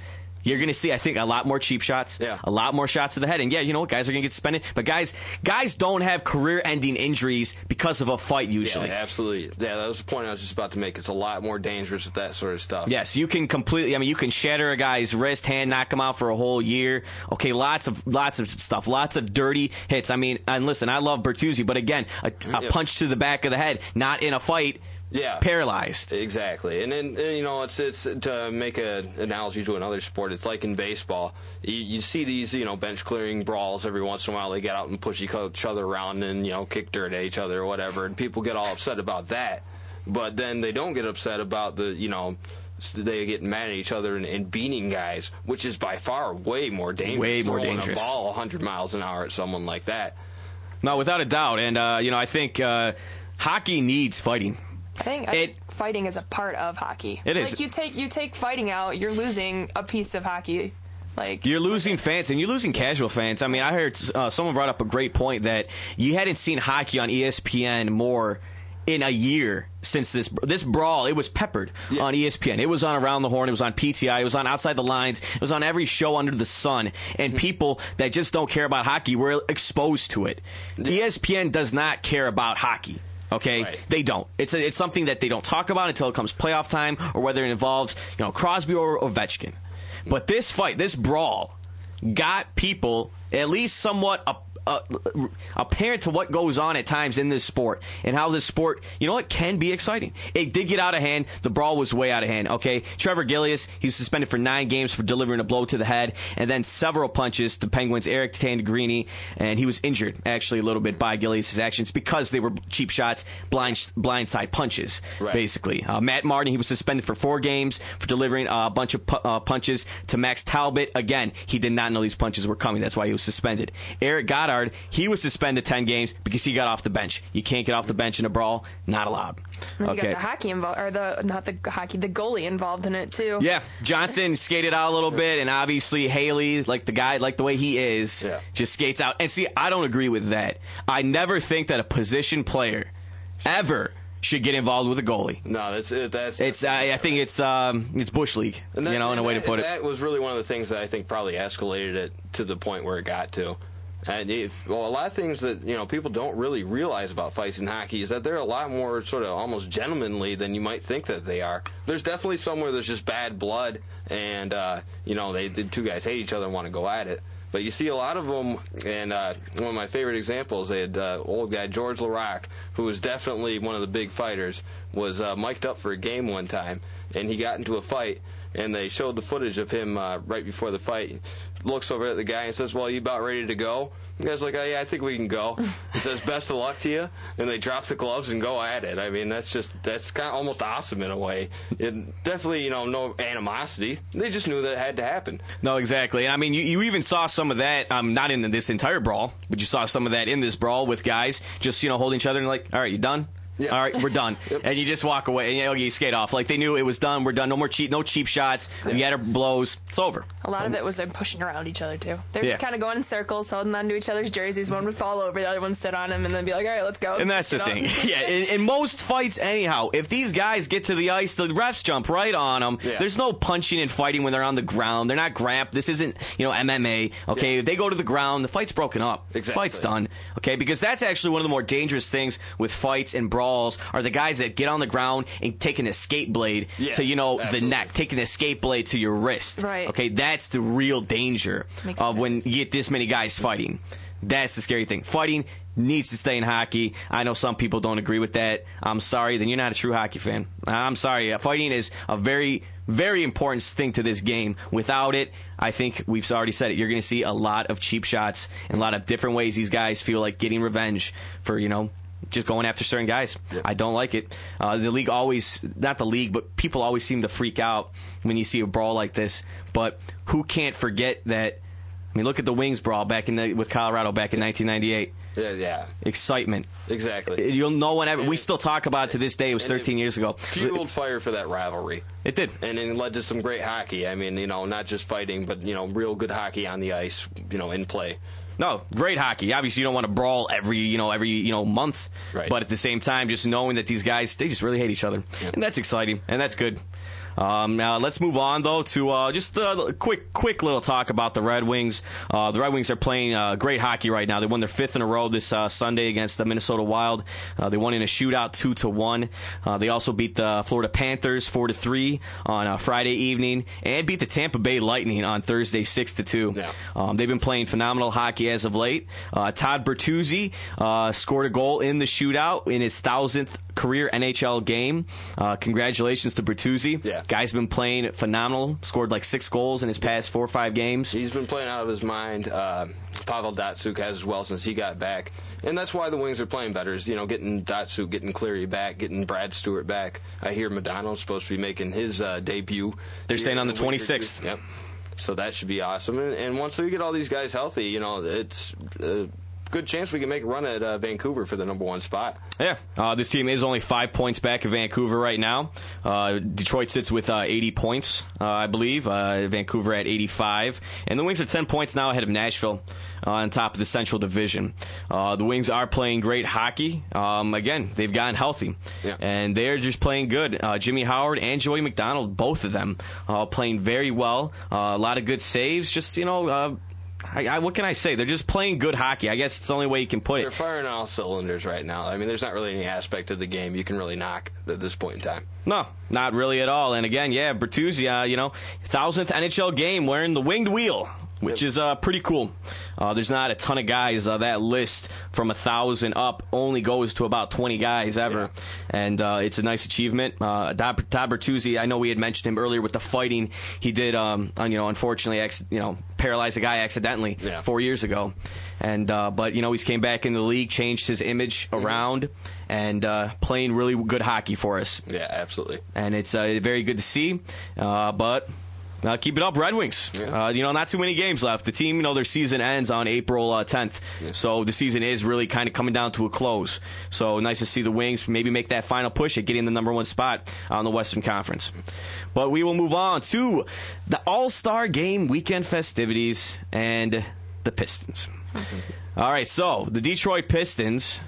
you're going to see, I think, a lot more cheap shots, yeah. a lot more shots to the head. And, yeah, you know what? Guys are going to get suspended. But, guys guys don't have career-ending injuries because of a fight usually. Yeah, absolutely. Yeah, that was the point I was just about to make. It's a lot more dangerous with that sort of stuff. Yes, you can completely – I mean, you can shatter a guy's wrist, hand, knock him out for a whole year. Okay, lots of lots of stuff, lots of dirty hits. I mean, and listen, I love Bertuzzi, but, again, a, a yeah. punch to the back of the head, not in a fight – Yeah, paralyzed. Exactly, and then and, you know it's it's to make an analogy to another sport. It's like in baseball, you, you see these you know bench clearing brawls every once in a while. They get out and push each other around and you know kick dirt at each other or whatever, and people get all upset about that. But then they don't get upset about the you know. So they get mad at each other and, and beating guys, which is by far way more dangerous. Way more throwing dangerous. A ball one hundred miles an hour at someone like that. No, without a doubt, and uh, you know I think uh, hockey needs fighting. I think, I think it, fighting is a part of hockey. It is. Like you take you take fighting out, you're losing a piece of hockey. Like you're losing fans, and you're losing casual fans. I mean, I heard uh, someone brought up a great point that you hadn't seen hockey on E S P N more in a year since this this brawl. It was peppered yeah. on E S P N. It was on Around the Horn. It was on P T I. It was on Outside the Lines. It was on every show under the sun. And people that just don't care about hockey were exposed to it. Yeah. E S P N does not care about hockey. Okay, right. They don't. It's a, it's something that they don't talk about until it comes playoff time, or whether it involves, you know, Crosby or Ovechkin. But this fight, this brawl, got people at least somewhat up, uh, apparent to what goes on at times in this sport and how this sport, you know what, can be exciting. It did get out of hand. The brawl was way out of hand. Okay, Trevor Gillies, he was suspended for nine games for delivering a blow to the head and then several punches to Penguins Eric Tangreenie, and he was injured actually a little bit by Gillies' actions because they were cheap shots, blind blindside punches, right. basically. Uh, Matt Martin, he was suspended for four games for delivering a bunch of pu- uh, punches to Max Talbot. Again, he did not know these punches were coming. That's why he was suspended. Eric Goddard, he was suspended ten games because he got off the bench. You can't get off the bench in a brawl. Not allowed. And okay. You got the hockey involved, or the not the hockey, the goalie involved in it too. Yeah, Johnson skated out a little bit, and obviously Haley, like the guy, like the way he is, yeah. just skates out. And see, I don't agree with that. I never think that a position player ever should get involved with a goalie. No, that's it. That's it's. I, I think it's um it's bush league. That, you know, in a way that, to put it. That was really one of the things that I think probably escalated it to the point where it got to. And if, well, a lot of things that, you know, people don't really realize about fights in hockey is that they're a lot more sort of almost gentlemanly than you might think that they are. There's definitely somewhere there's just bad blood, and uh, you know, they the two guys hate each other and want to go at it. But you see a lot of them, and uh, one of my favorite examples, they had uh, old guy George Laroque, who was definitely one of the big fighters, was uh, mic'd up for a game one time, and he got into a fight. And they showed the footage of him uh, right before the fight. Looks over at the guy and says, well, you about ready to go? The guy's like, oh, yeah, I think we can go. He says, best of luck to you. And they drop the gloves and go at it. I mean, that's just, that's kind of almost awesome in a way. It definitely, you know, no animosity. They just knew that it had to happen. No, exactly. And I mean, you, you even saw some of that, um, not in this entire brawl, but you saw some of that in this brawl with guys just, you know, holding each other and like, all right, you done? Yeah. All right, we're done. Yep. And you just walk away, and you know, you skate off. Like, they knew it was done. We're done. No more cheap, no cheap shots. Yeah. We had our blows. It's over. A lot of it was them pushing around each other, too. They're yeah. just kind of going in circles, holding on to each other's jerseys. One would fall over, the other one sit on him, and then be like, all right, let's go. And that's the thing. yeah, in, in most fights, anyhow, if these guys get to the ice, the refs jump right on them. Yeah. There's no punching and fighting when they're on the ground. They're not grappling. This isn't, you know, M M A. Okay, yeah. If they go to the ground, the fight's broken up. Exactly. The fight's done. Okay, because that's actually one of the more dangerous things with fights and brawls. Are the guys that get on the ground and take an escape blade yeah, to, you know, absolutely. the neck, take an escape blade to your wrist. Right. Okay, that's the real danger Makes of when you get this many guys fighting. That's the scary thing. Fighting needs to stay in hockey. I know some people don't agree with that. I'm sorry, then you're not a true hockey fan. I'm sorry. Fighting is a very, very important thing to this game. Without it, I think we've already said it, you're going to see a lot of cheap shots and a lot of different ways these guys feel like getting revenge for, you know, just going after certain guys. Yep. I don't like it. Uh, the league always, not the league, but people always seem to freak out when you see a brawl like this. But who can't forget that? I mean, look at the Wings brawl back in the, with Colorado back in nineteen ninety-eight. Yeah, yeah. Excitement. Exactly. You'll know whenever. We it, still talk about it to this day. It was thirteen it years ago. Fueled fire for that rivalry. It did. And it led to some great hockey. I mean, you know, not just fighting, but, you know, real good hockey on the ice, you know, in play. No, great hockey. Obviously, you don't want to brawl every, you know, every, you know, month. Right. But at the same time, just knowing that these guys, they just really hate each other. Yeah. And that's exciting. And that's good. Um, now, let's move on, though, to uh, just a quick quick little talk about the Red Wings. Uh, the Red Wings are playing uh, great hockey right now. They won their fifth in a row this uh, Sunday against the Minnesota Wild. Uh, they won in a shootout two to one. Uh, they also beat the Florida Panthers four to three on uh, Friday evening and beat the Tampa Bay Lightning on Thursday six to two. Yeah. Um, they've been playing phenomenal hockey as of late. Uh, Todd Bertuzzi uh, scored a goal in the shootout in his thousandth career N H L game. Uh, congratulations to Bertuzzi. Yeah. Guy's been playing phenomenal. Scored like six goals in his past four or five games. He's been playing out of his mind. Uh, Pavel Datsyuk has as well since he got back. And that's why the Wings are playing better is, you know, getting Datsyuk, getting Cleary back, getting Brad Stewart back. I hear Madonna's supposed to be making his uh, debut. They're saying on the twenty-sixth. Yep. So that should be awesome. And, and once we get all these guys healthy, you know, it's... Uh, good chance we can make a run at uh, Vancouver for the number one spot. Yeah, uh, this team is only five points back of Vancouver right now. Uh, Detroit sits with uh, eighty points, uh, I believe. Uh, Vancouver at eighty-five. And the Wings are ten points now ahead of Nashville uh, on top of the Central Division. Uh, the Wings are playing great hockey. Um, again, they've gotten healthy. Yeah. And they are just playing good. Uh, Jimmy Howard and Joey McDonald, both of them, uh, playing very well. Uh, a lot of good saves. Just, you know... Uh, I, I, what can I say? They're just playing good hockey. I guess it's the only way you can put it. They're firing all cylinders right now. I mean, there's not really any aspect of the game you can really knock at this point in time. No, not really at all. And again, yeah, Bertuzzi, uh, you know, thousandth N H L game wearing the winged wheel, which is uh, pretty cool. Uh, there's not a ton of guys. Uh, that list from one thousand up only goes to about twenty guys ever. Yeah. And uh, it's a nice achievement. Uh, Todd, Todd Bertuzzi, I know we had mentioned him earlier with the fighting. He did, um, you know, unfortunately, ex- you know, paralyze a guy accidentally yeah. four years ago. And uh, But, you know, he's came back in the league, changed his image mm-hmm. around, and uh, playing really good hockey for us. Yeah, absolutely. And it's uh, very good to see. Uh, but... Uh, keep it up, Red Wings. Yeah. Uh, you know, not too many games left. The team, you know, their season ends on April uh, tenth. Yeah. So the season is really kind of coming down to a close. So nice to see the Wings maybe make that final push at getting the number one spot on the Western Conference. But we will move on to the All-Star Game weekend festivities and the Pistons. Mm-hmm. All right, so the Detroit Pistons...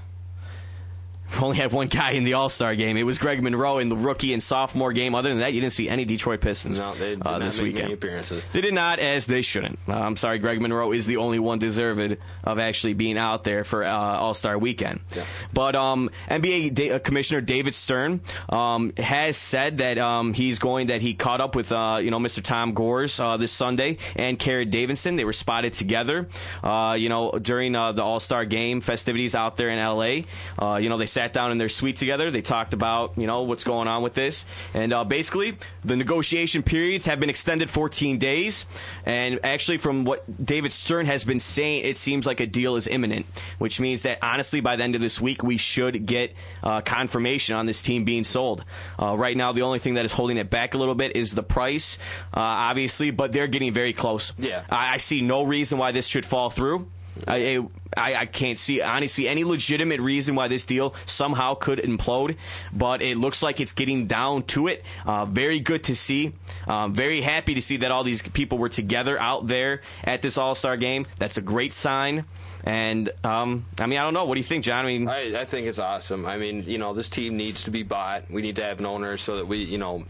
only had one guy in the All-Star game. It was Greg Monroe in the rookie and sophomore game. Other than that, you didn't see any Detroit Pistons no, they did uh, this not make weekend. Many appearances. They did not, as they shouldn't. Uh, I'm sorry, Greg Monroe is the only one deserved of actually being out there for uh, All-Star weekend. Yeah. But um, N B A da- Commissioner David Stern um, has said that um, he's going that he caught up with uh, you know Mister Tom Gores uh, this Sunday and Karen Davidson. They were spotted together, uh, you know, during uh, the All-Star game festivities out there in L A. Uh, you know, they said. Sat down in their suite together. They talked about, you know, what's going on with this. And uh, basically, the negotiation periods have been extended fourteen days. And actually, from what David Stern has been saying, it seems like a deal is imminent, which means that, honestly, by the end of this week, we should get uh, confirmation on this team being sold. Uh, right now, the only thing that is holding it back a little bit is the price, uh, obviously, but they're getting very close. Yeah, I, I see no reason why this should fall through. I, I I can't see, honestly, any legitimate reason why this deal somehow could implode, but it looks like it's getting down to it. Uh, very good to see. Uh, very happy to see that all these people were together out there at this All-Star game. That's a great sign. And, um, I mean, I don't know. What do you think, John? I mean, I, I think it's awesome. I mean, you know, this team needs to be bought. We need to have an owner so that we, you know,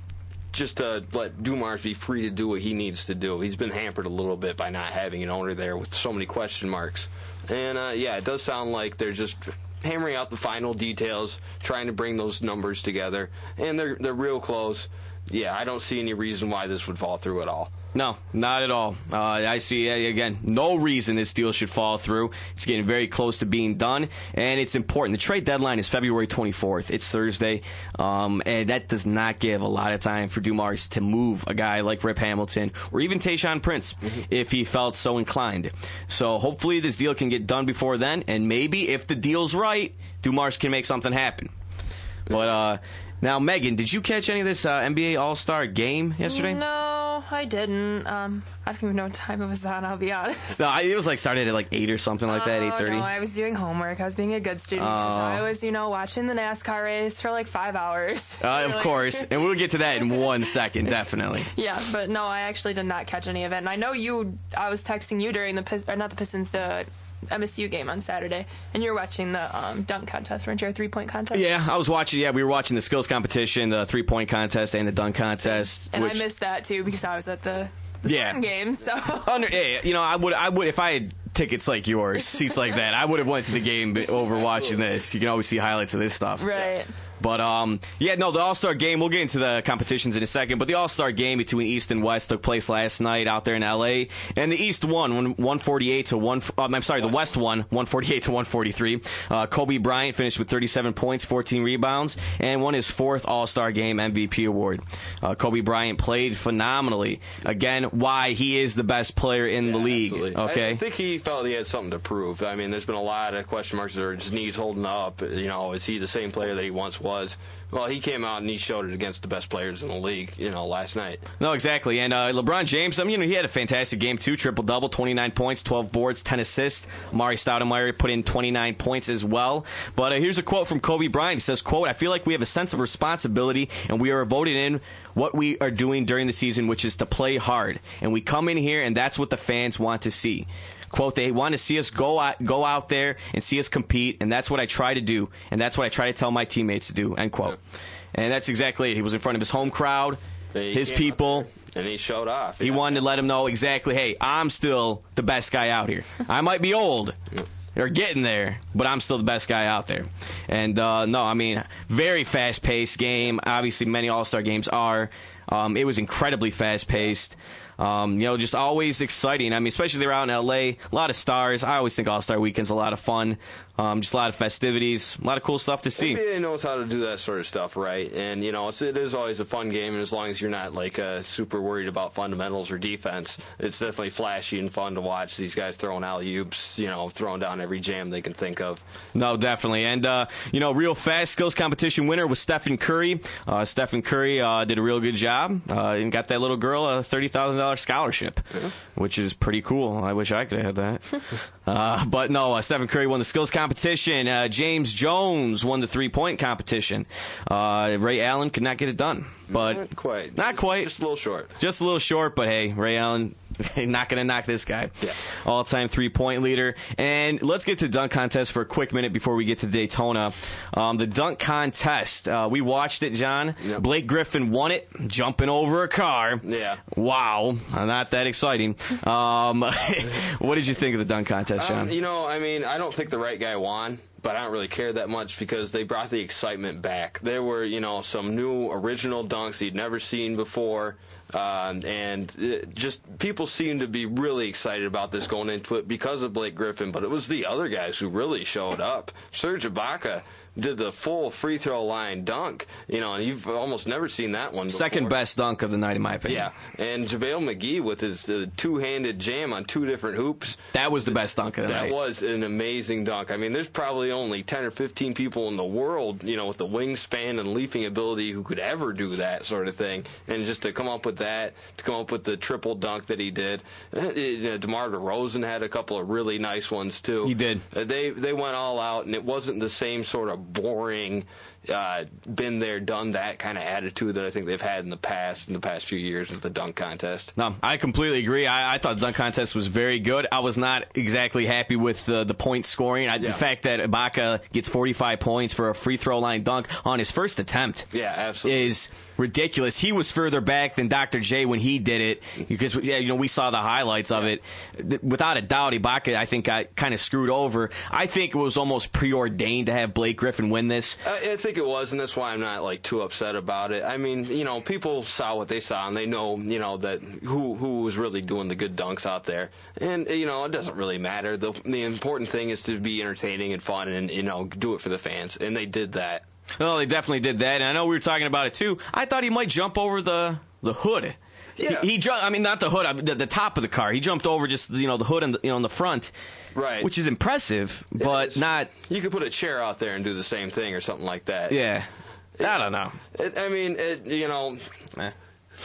just to let Dumars be free to do what he needs to do. He's been hampered a little bit by not having an owner there with so many question marks. And, uh, yeah, it does sound like they're just hammering out the final details, trying to bring those numbers together. And they're they're real close. Yeah, I don't see any reason why this would fall through at all. No, not at all. Uh, I see, again, no reason this deal should fall through. It's getting very close to being done, and it's important. The trade deadline is February twenty-fourth. It's Thursday, um, and that does not give a lot of time for Dumars to move a guy like Rip Hamilton or even Tayshaun Prince mm-hmm. if he felt so inclined. So hopefully this deal can get done before then, and maybe if the deal's right, Dumars can make something happen. Mm-hmm. But... Uh, Now, Megan, did you catch any of this uh, N B A All-Star game yesterday? No, I didn't. Um, I don't even know what time it was on, I'll be honest. No, I, it was like started at like eight or something like that, eight thirty. Oh, no, I was doing homework. I was being a good student. Uh, so I was, you know, watching the NASCAR race for like five hours. Uh, of like... course. And we'll get to that in one second, definitely. Yeah, but no, I actually did not catch any of it. And I know you, I was texting you during the, Pist- or not the Pistons, the... M S U game on Saturday, and you're watching the um, dunk contest, weren't you, or three-point contest? Yeah, I was watching, yeah, we were watching the skills competition, the three-point contest, and the dunk contest. And which, I missed that, too, because I was at the, the yeah. game, so... Under, yeah, you know, I would, I would, if I had tickets like yours, seats like that, I would have went to the game over watching this. You can always see highlights of this stuff. Right. But, um, yeah, no, the All-Star game, we'll get into the competitions in a second, but the All-Star game between East and West took place last night out there in L A, and the East won one forty-eight to one, um, I'm sorry, the West won one forty-eight to one forty-three. Uh, Kobe Bryant finished with thirty-seven points, fourteen rebounds, and won his fourth All-Star game M V P award. Uh, Kobe Bryant played phenomenally. Again, why he is the best player in yeah, the league. Absolutely. Okay? I think he felt he had something to prove. I mean, there's been a lot of question marks or his knees holding up. You know, is he the same player that he once was? was, well, he came out and he showed it against the best players in the league, you know, last night. No, exactly. And uh, LeBron James, I mean, you know, he had a fantastic game, too. Triple-double, twenty-nine points, twelve boards, ten assists. Amari Stoudemire put in twenty-nine points as well. But uh, here's a quote from Kobe Bryant. He says, quote, "I feel like we have a sense of responsibility and we are voted in what we are doing during the season, which is to play hard. And we come in here and that's what the fans want to see." Quote, "They want to see us go out, go out there and see us compete, and that's what I try to do, and that's what I try to tell my teammates to do," end quote. Yeah. And that's exactly it. He was in front of his home crowd, he his people. And he showed off. He yeah. wanted to let them know exactly, hey, I'm still the best guy out here. I might be old. Yeah. They're getting there, but I'm still the best guy out there. And, uh, no, I mean, very fast-paced game. Obviously, many All-Star games are. Um, it was incredibly fast-paced. Um, you know, just always exciting. I mean, especially they're out in L A, a lot of stars. I always think All-Star Weekend's a lot of fun, um, just a lot of festivities, a lot of cool stuff to see. N B A knows how to do that sort of stuff, right? And, you know, it's, it is always a fun game, and as long as you're not, like, uh, super worried about fundamentals or defense, it's definitely flashy and fun to watch these guys throwing alley-oops, you know, throwing down every jam they can think of. No, definitely. And, uh, you know, real fast skills competition winner was Stephen Curry. Uh, Stephen Curry uh, did a real good job uh, and got that little girl a thirty thousand dollars scholarship, yeah. which is pretty cool. I wish I could have had that. uh, but no, uh, Stephen Curry won the skills competition. Uh, James Jones won the three-point competition. Uh, Ray Allen could not get it done. But not quite. Not quite. Just a little short. Just a little short, but hey, Ray Allen, not going to knock this guy. Yeah. All-time three-point leader. And let's get to the dunk contest for a quick minute before we get to Daytona. Um, the dunk contest, uh, we watched it, John. Yep. Blake Griffin won it, jumping over a car. Yeah. Wow. Not that exciting. Um, what did you think of the dunk contest, John? Um, you know, I mean, I don't think the right guy won. But I don't really care that much because they brought the excitement back. There were, you know, some new original dunks you'd never seen before. Um, and it just people seemed to be really excited about this going into it because of Blake Griffin. But it was the other guys who really showed up. Serge Ibaka did the full free throw line dunk. You know, and you've almost never seen that one before. Second best dunk of the night, in my opinion. Yeah. And JaVale McGee with his uh, two-handed jam on two different hoops. That was the best dunk of the night. That was an amazing dunk. I mean, there's probably only ten or fifteen people in the world, you know, with the wingspan and leaping ability who could ever do that sort of thing. And just to come up with that, to come up with the triple dunk that he did. It, you know, DeMar DeRozan had a couple of really nice ones, too. He did. Uh, they, they went all out, and it wasn't the same sort of boring, uh, been there, done that kind of attitude that I think they've had in the past, in the past few years with the dunk contest. No, I completely agree. I, I thought the dunk contest was very good. I was not exactly happy with the, the point scoring. I, yeah. The fact that Ibaka gets forty-five points for a free throw line dunk on his first attempt yeah, absolutely. is ridiculous. He was further back than Doctor J when he did it because yeah, you know we saw the highlights of yeah. it. Without a doubt, Ibaka, I think, got kind of screwed over. I think it was almost preordained to have Blake Griffin win this. I, I think it was, and that's why I'm not like too upset about it. I mean, you know, people saw what they saw, and they know, you know, that who who was really doing the good dunks out there. And you know, it doesn't really matter. The the important thing is to be entertaining and fun, and you know, do it for the fans. And they did that. No, they definitely did that. And I know we were talking about it too. I thought he might jump over the the hood. Yeah. He, he jumped. I mean, not the hood, I mean, the, the top of the car. He jumped over just you know the hood on the, you know on the front, right? Which is impressive, but yeah, not. You could put a chair out there and do the same thing or something like that. Yeah, it, I don't know. It, I mean, it, you know. Eh.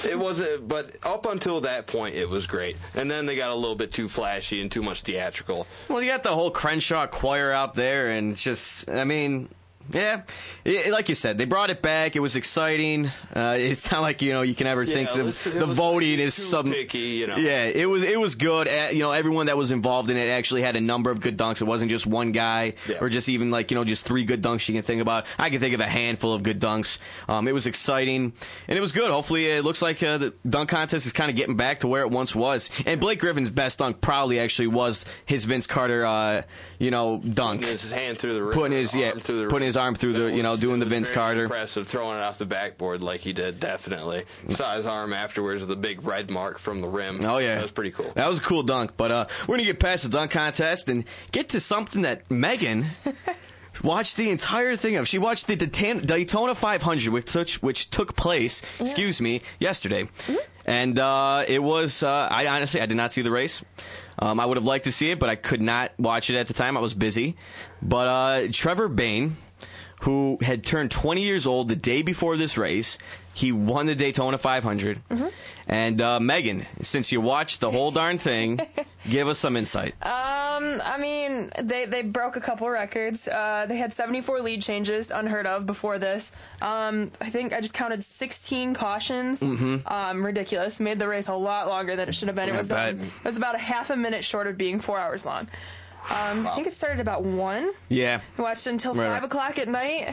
It wasn't, but up until that point, it was great. And then they got a little bit too flashy and too much theatrical. Well, you got the whole Crenshaw choir out there, and it's just, I mean, yeah, it, like you said, they brought it back. It was exciting. Uh, it's not like you know you can ever yeah, think the, was, the voting is some picky, you know. Yeah, it was it was good. Uh, you know, everyone that was involved in it actually had a number of good dunks. It wasn't just one guy yeah. or just even like you know just three good dunks you can think about. I can think of a handful of good dunks. Um, it was exciting and it was good. Hopefully, it looks like uh, the dunk contest is kind of getting back to where it once was. And Blake Griffin's best dunk probably actually was his Vince Carter, uh, you know, dunk. Putting his hand through the rim, putting his yeah, through the putting his arm through the, you know, doing the Vince Carter. Impressive, throwing it off the backboard like he did, definitely. Saw his arm afterwards with a big red mark from the rim. Oh, yeah. That was pretty cool. That was a cool dunk, but uh, we're going to get past the dunk contest and get to something that Megan watched the entire thing of. She watched the Daytona five hundred, which took, which took place, yeah. excuse me, yesterday. Mm-hmm. And uh, it was, uh, I honestly, I did not see the race. Um, I would have liked to see it, but I could not watch it at the time. I was busy. But uh, Trevor Bayne who had turned twenty years old the day before this race. He won the Daytona five hundred. Mm-hmm. And uh, Megan, since you watched the whole darn thing, give us some insight. Um, I mean, they, they broke a couple records. Uh, they had seventy-four lead changes, unheard of before this. Um, I think I just counted sixteen cautions. Mm-hmm. Um, ridiculous. Made the race a lot longer than it should have been. Yeah, it was um, it was about a half a minute short of being four hours long. Um, I think it started about one. Yeah. Watched until five right. o'clock at night.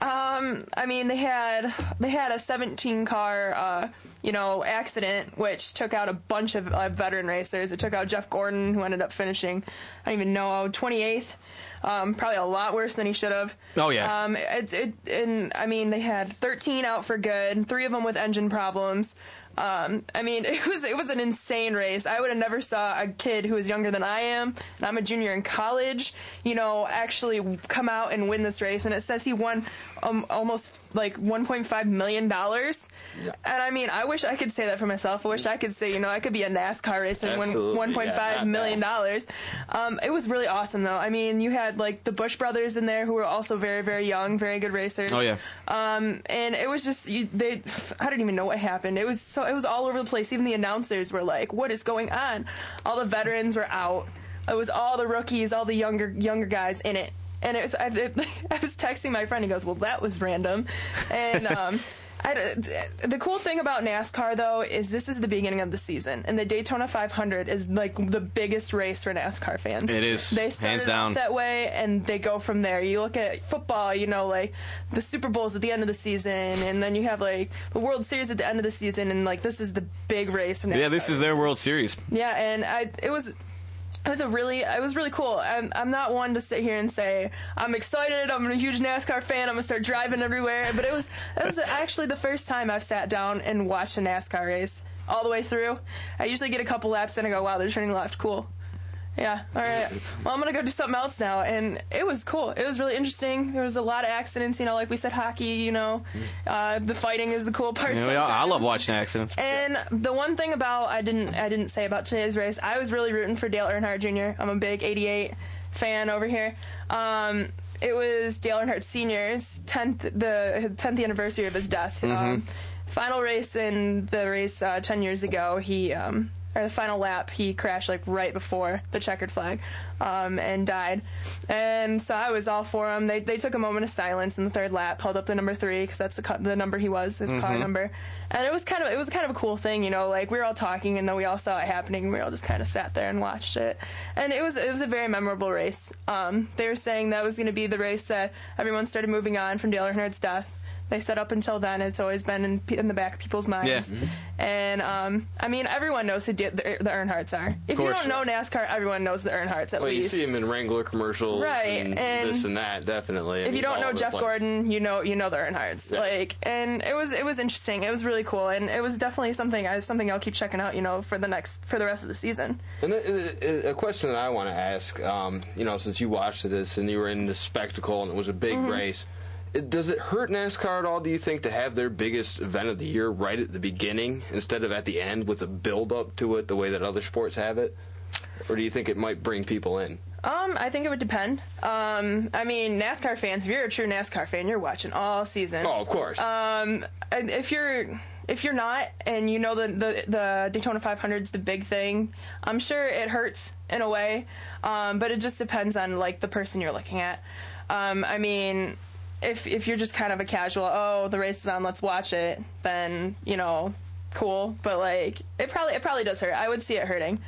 Um, I mean, they had they had a seventeen car, uh, you know, accident, which took out a bunch of uh, veteran racers. It took out Jeff Gordon, who ended up finishing, I don't even know, twenty-eighth. Um, probably a lot worse than he should have. Oh yeah. Um, it's it and I mean they had thirteen out for good, three of them with engine problems. Um, I mean, it was it was an insane race. I would have never saw a kid who is younger than I am, and I'm a junior in college, you know, actually come out and win this race. And it says he won um, almost like one point five million dollars. Yeah. And I mean, I wish I could say that for myself. I wish I could say, you know, I could be a NASCAR racer and win one point five million dollars. Um, it was really awesome, though. I mean, you had like the Bush brothers in there who were also very, very young, very good racers. Oh, yeah. Um, and it was just, you, they, I don't even know what happened. It was so It was all over the place. Even the announcers were like, what is going on? All the veterans were out. It was all the rookies, all the younger younger guys in it. And it was, I, it, I was texting my friend. He goes, well, that was random. And um, I, the cool thing about NASCAR, though, is this is the beginning of the season. And the Daytona five hundred is, like, the biggest race for NASCAR fans. It is. They hands down. That way, and they go from there. You look at football, you know, like, the Super Bowl's at the end of the season. And then you have, like, the World Series at the end of the season. And, like, this is the big race for NASCAR. Yeah, this is their World Series. Yeah, and I, it was... It was a really, it was really cool. I'm, I'm not one to sit here and say I'm excited. I'm a huge NASCAR fan. I'm gonna start driving everywhere. But it was, it was actually the first time I've sat down and watched a NASCAR race all the way through. I usually get a couple laps in and I go, wow, they're turning left. Cool. Yeah. All right. Well, I'm gonna go do something else now. And it was cool. It was really interesting. There was a lot of accidents. You know, like we said, hockey. You know, uh, the fighting is the cool part. Yeah, I love watching accidents. And the one thing about I didn't I didn't say about today's race, I was really rooting for Dale Earnhardt Junior I'm a big eighty-eight fan over here. Um, it was Dale Earnhardt Senior's tenth the tenth anniversary of his death. Mm-hmm. Um, final race in the race uh, ten years ago. He. Um, or the final lap, he crashed, like, right before the checkered flag um, and died. And so I was all for him. They they took a moment of silence in the third lap, held up the number three, because that's the co- the number he was, his mm-hmm. car number. And it was kind of it was kind of a cool thing, you know, like, we were all talking, and then we all saw it happening, and we all just kind of sat there and watched it. And it was it was a very memorable race. Um, they were saying that was going to be the race that everyone started moving on from Dale Earnhardt's death. They said up until then, it's always been in, in the back of people's minds. Yeah. And, um, I mean, everyone knows who the, the Earnhardts are. If you don't know NASCAR, everyone knows the Earnhardts, at well, least. You see them in Wrangler commercials right. and, and this and that, definitely. If you don't know Jeff Gordon, you know you know the Earnhardts. Yeah. Like, and it was it was interesting. It was really cool. And it was definitely something, I, something I'll keep checking out, you know, for the next for the rest of the season. And the, a question that I want to ask, um, you know, since you watched this and you were in this spectacle and it was a big mm-hmm. race, does it hurt NASCAR at all, do you think, to have their biggest event of the year right at the beginning instead of at the end with a build-up to it the way that other sports have it? Or do you think it might bring people in? Um, I think it would depend. Um, I mean, NASCAR fans, if you're a true NASCAR fan, you're watching all season. Oh, of course. Um, if you're... If you're not, and you know the, the, the Daytona five hundred is the big thing, I'm sure it hurts in a way, um, but it just depends on, like, the person you're looking at. Um, I mean... If if you're just kind of a casual, oh, the race is on, let's watch it, then, you know, cool. But, like, it probably it probably does hurt. I would see it hurting.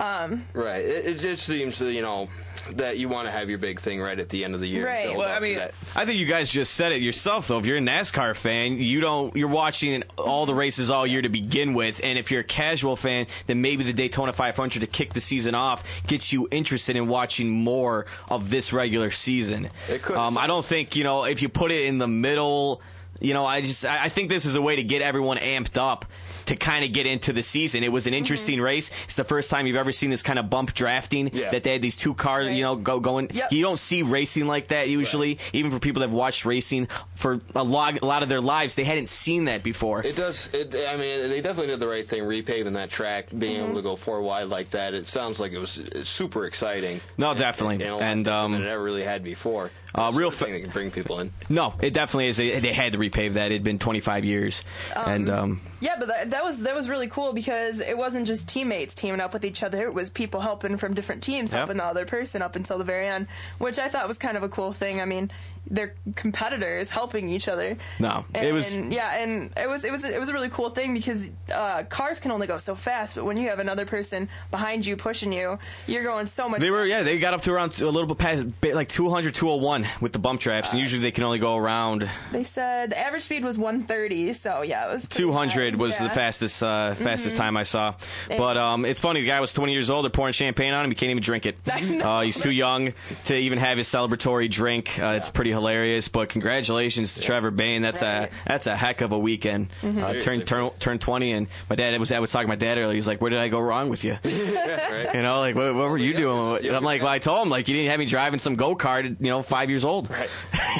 Um, right. It, it just seems, you know, that you want to have your big thing right at the end of the year. Right. Well, I mean, I think you guys just said it yourself, though. If you're a NASCAR fan, you don't, you're watching all the races all year to begin with. And if you're a casual fan, then maybe the Daytona five hundred to kick the season off gets you interested in watching more of this regular season. It could. Um, I don't think, you know, if you put it in the middle You know, I just I think this is a way to get everyone amped up to kind of get into the season. It was an interesting mm-hmm. race. It's the first time you've ever seen this kind of bump drafting yeah. that they had these two cars, right. you know, go going. Yep. You don't see racing like that usually, right. even for people that have watched racing for a, log, a lot of their lives. They hadn't seen that before. It does. It, I mean, they definitely did the right thing, repaving that track, being mm-hmm. able to go four wide like that. It sounds like it was super exciting. No, and, definitely, and, and um, it never really had before. Uh, real thing that can bring people in. No, it definitely is. They, they had to repave that. It had been twenty-five years, um, and um, yeah, but that, that was that was really cool because it wasn't just teammates teaming up with each other. It was people helping from different teams, yep. helping the other person up until the very end, which I thought was kind of a cool thing. I mean, they're competitors helping each other. No, and, it was and, yeah, and it was it was it was a really cool thing because uh, cars can only go so fast, but when you have another person behind you pushing you, you're going so much. They were faster. Yeah, they got up to around a little bit past like two hundred, two oh one. With the bump traps, and usually they can only go around. They said the average speed was one thirty, so yeah, it was two hundred was yeah. the fastest uh, fastest mm-hmm. time I saw. And but um, it's funny, the guy was twenty years old. They're pouring champagne on him. He can't even drink it. Uh, he's too young to even have his celebratory drink. Uh, yeah. It's pretty hilarious. But congratulations to yeah. Trevor Bain. That's right. a that's a heck of a weekend. Mm-hmm. Uh, turned turn, turn twenty, and my dad was I was talking to my dad earlier. He's like, "Where did I go wrong with you? yeah, right. You know, like what, what were you yeah, doing?" Yeah, I'm like, "Well, I told him like you didn't have me driving some go kart. You know, five years." Years old, right?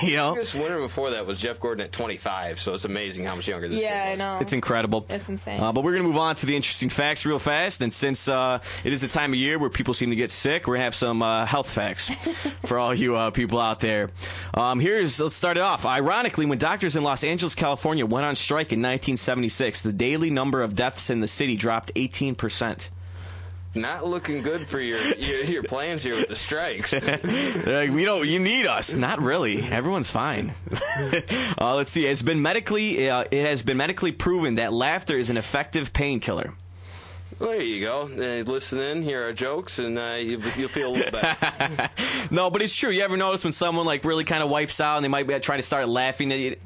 You know, this winter before that was Jeff Gordon at twenty-five, so it's amazing how much younger this yeah, kid was. I know. It's incredible. It's insane. Uh, but we're gonna move on to the interesting facts real fast, and since uh, it is the time of year where people seem to get sick, we're gonna have some uh, health facts for all you uh, people out there. Um, here's let's start it off. Ironically, when doctors in Los Angeles, California, went on strike in nineteen seventy-six, the daily number of deaths in the city dropped eighteen percent. Not looking good for your your, your plans here with the strikes. They're like, we don't, you need us. Not really. Everyone's fine. uh, let's see. It's been medically uh, it has been medically proven that laughter is an effective painkiller. Well, there you go. Uh, listen in, hear our jokes, and uh, you, you'll feel a little better. No, but it's true. You ever notice when someone like really kind of wipes out and they might be trying to start laughing at you?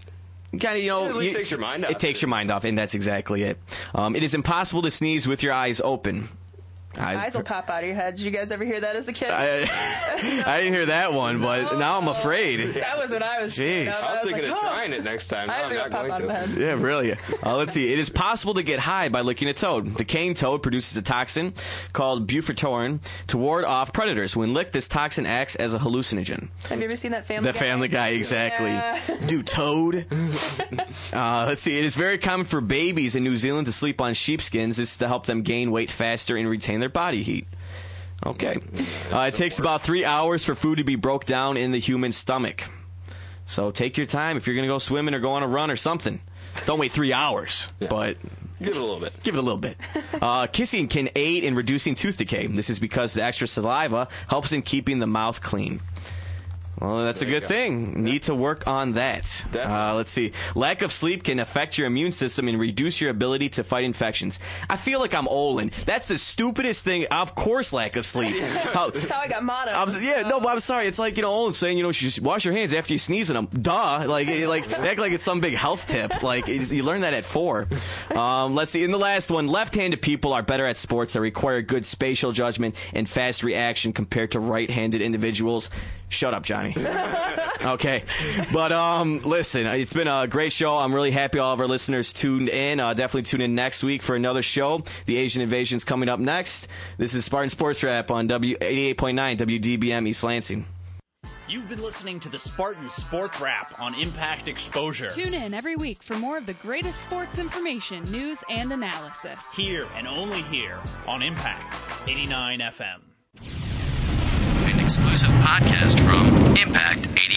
Kind of, you know, yeah, at least you, takes your mind off. It takes your mind off, and that's exactly it. Um, it is impossible to sneeze with your eyes open. Your eyes will pop out of your head. Did you guys ever hear that as a kid? I, no. I didn't hear that one, but no. now I'm afraid. That was what I was Jeez. I was, I was thinking like, of oh. trying it next time. Eyes no, I'm not going to. Head. Yeah, really. Uh, let's see. It is possible to get high by licking a toad. The cane toad produces a toxin called bufotenin to ward off predators. When licked, this toxin acts as a hallucinogen. Have you ever seen that Family the Guy? The Family Guy, exactly. Yeah. Dude, toad. uh, let's see. It is very common for babies in New Zealand to sleep on sheepskins. This is to help them gain weight faster and retain their body heat. Okay. Uh, it takes about three hours for food to be broken down in the human stomach. So take your time if you're going to go swimming or go on a run or something. Don't wait three hours, yeah. but... Give it a little bit. Give it a little bit. Uh, kissing can aid in reducing tooth decay. This is because the extra saliva helps in keeping the mouth clean. Well, that's there a good go. thing. Need yeah. to work on that. Uh, let's see. Lack of sleep can affect your immune system and reduce your ability to fight infections. I feel like I'm Olin. That's the stupidest thing. Of course, lack of sleep. how, that's how I got mono. I was, yeah, no, but I'm sorry. It's like, you know, Olin saying, you know, you wash your hands after you sneeze in them. Duh. Like, like act like it's some big health tip. Like, you learn that at four. Um, let's see. In the last one, left-handed people are better at sports that require good spatial judgment and fast reaction compared to right-handed individuals. Shut up, Johnny. Okay. But um, listen, it's been a great show. I'm really happy all of our listeners tuned in. Uh, definitely tune in next week for another show. The Asian Invasion's coming up next. This is Spartan Sports Wrap on W eighty-eight point nine W D B M East Lansing. You've been listening to the Spartan Sports Wrap on Impact Exposure. Tune in every week for more of the greatest sports information, news, and analysis. Here and only here on Impact eighty-nine F M. An exclusive podcast from Impact eighty-nine.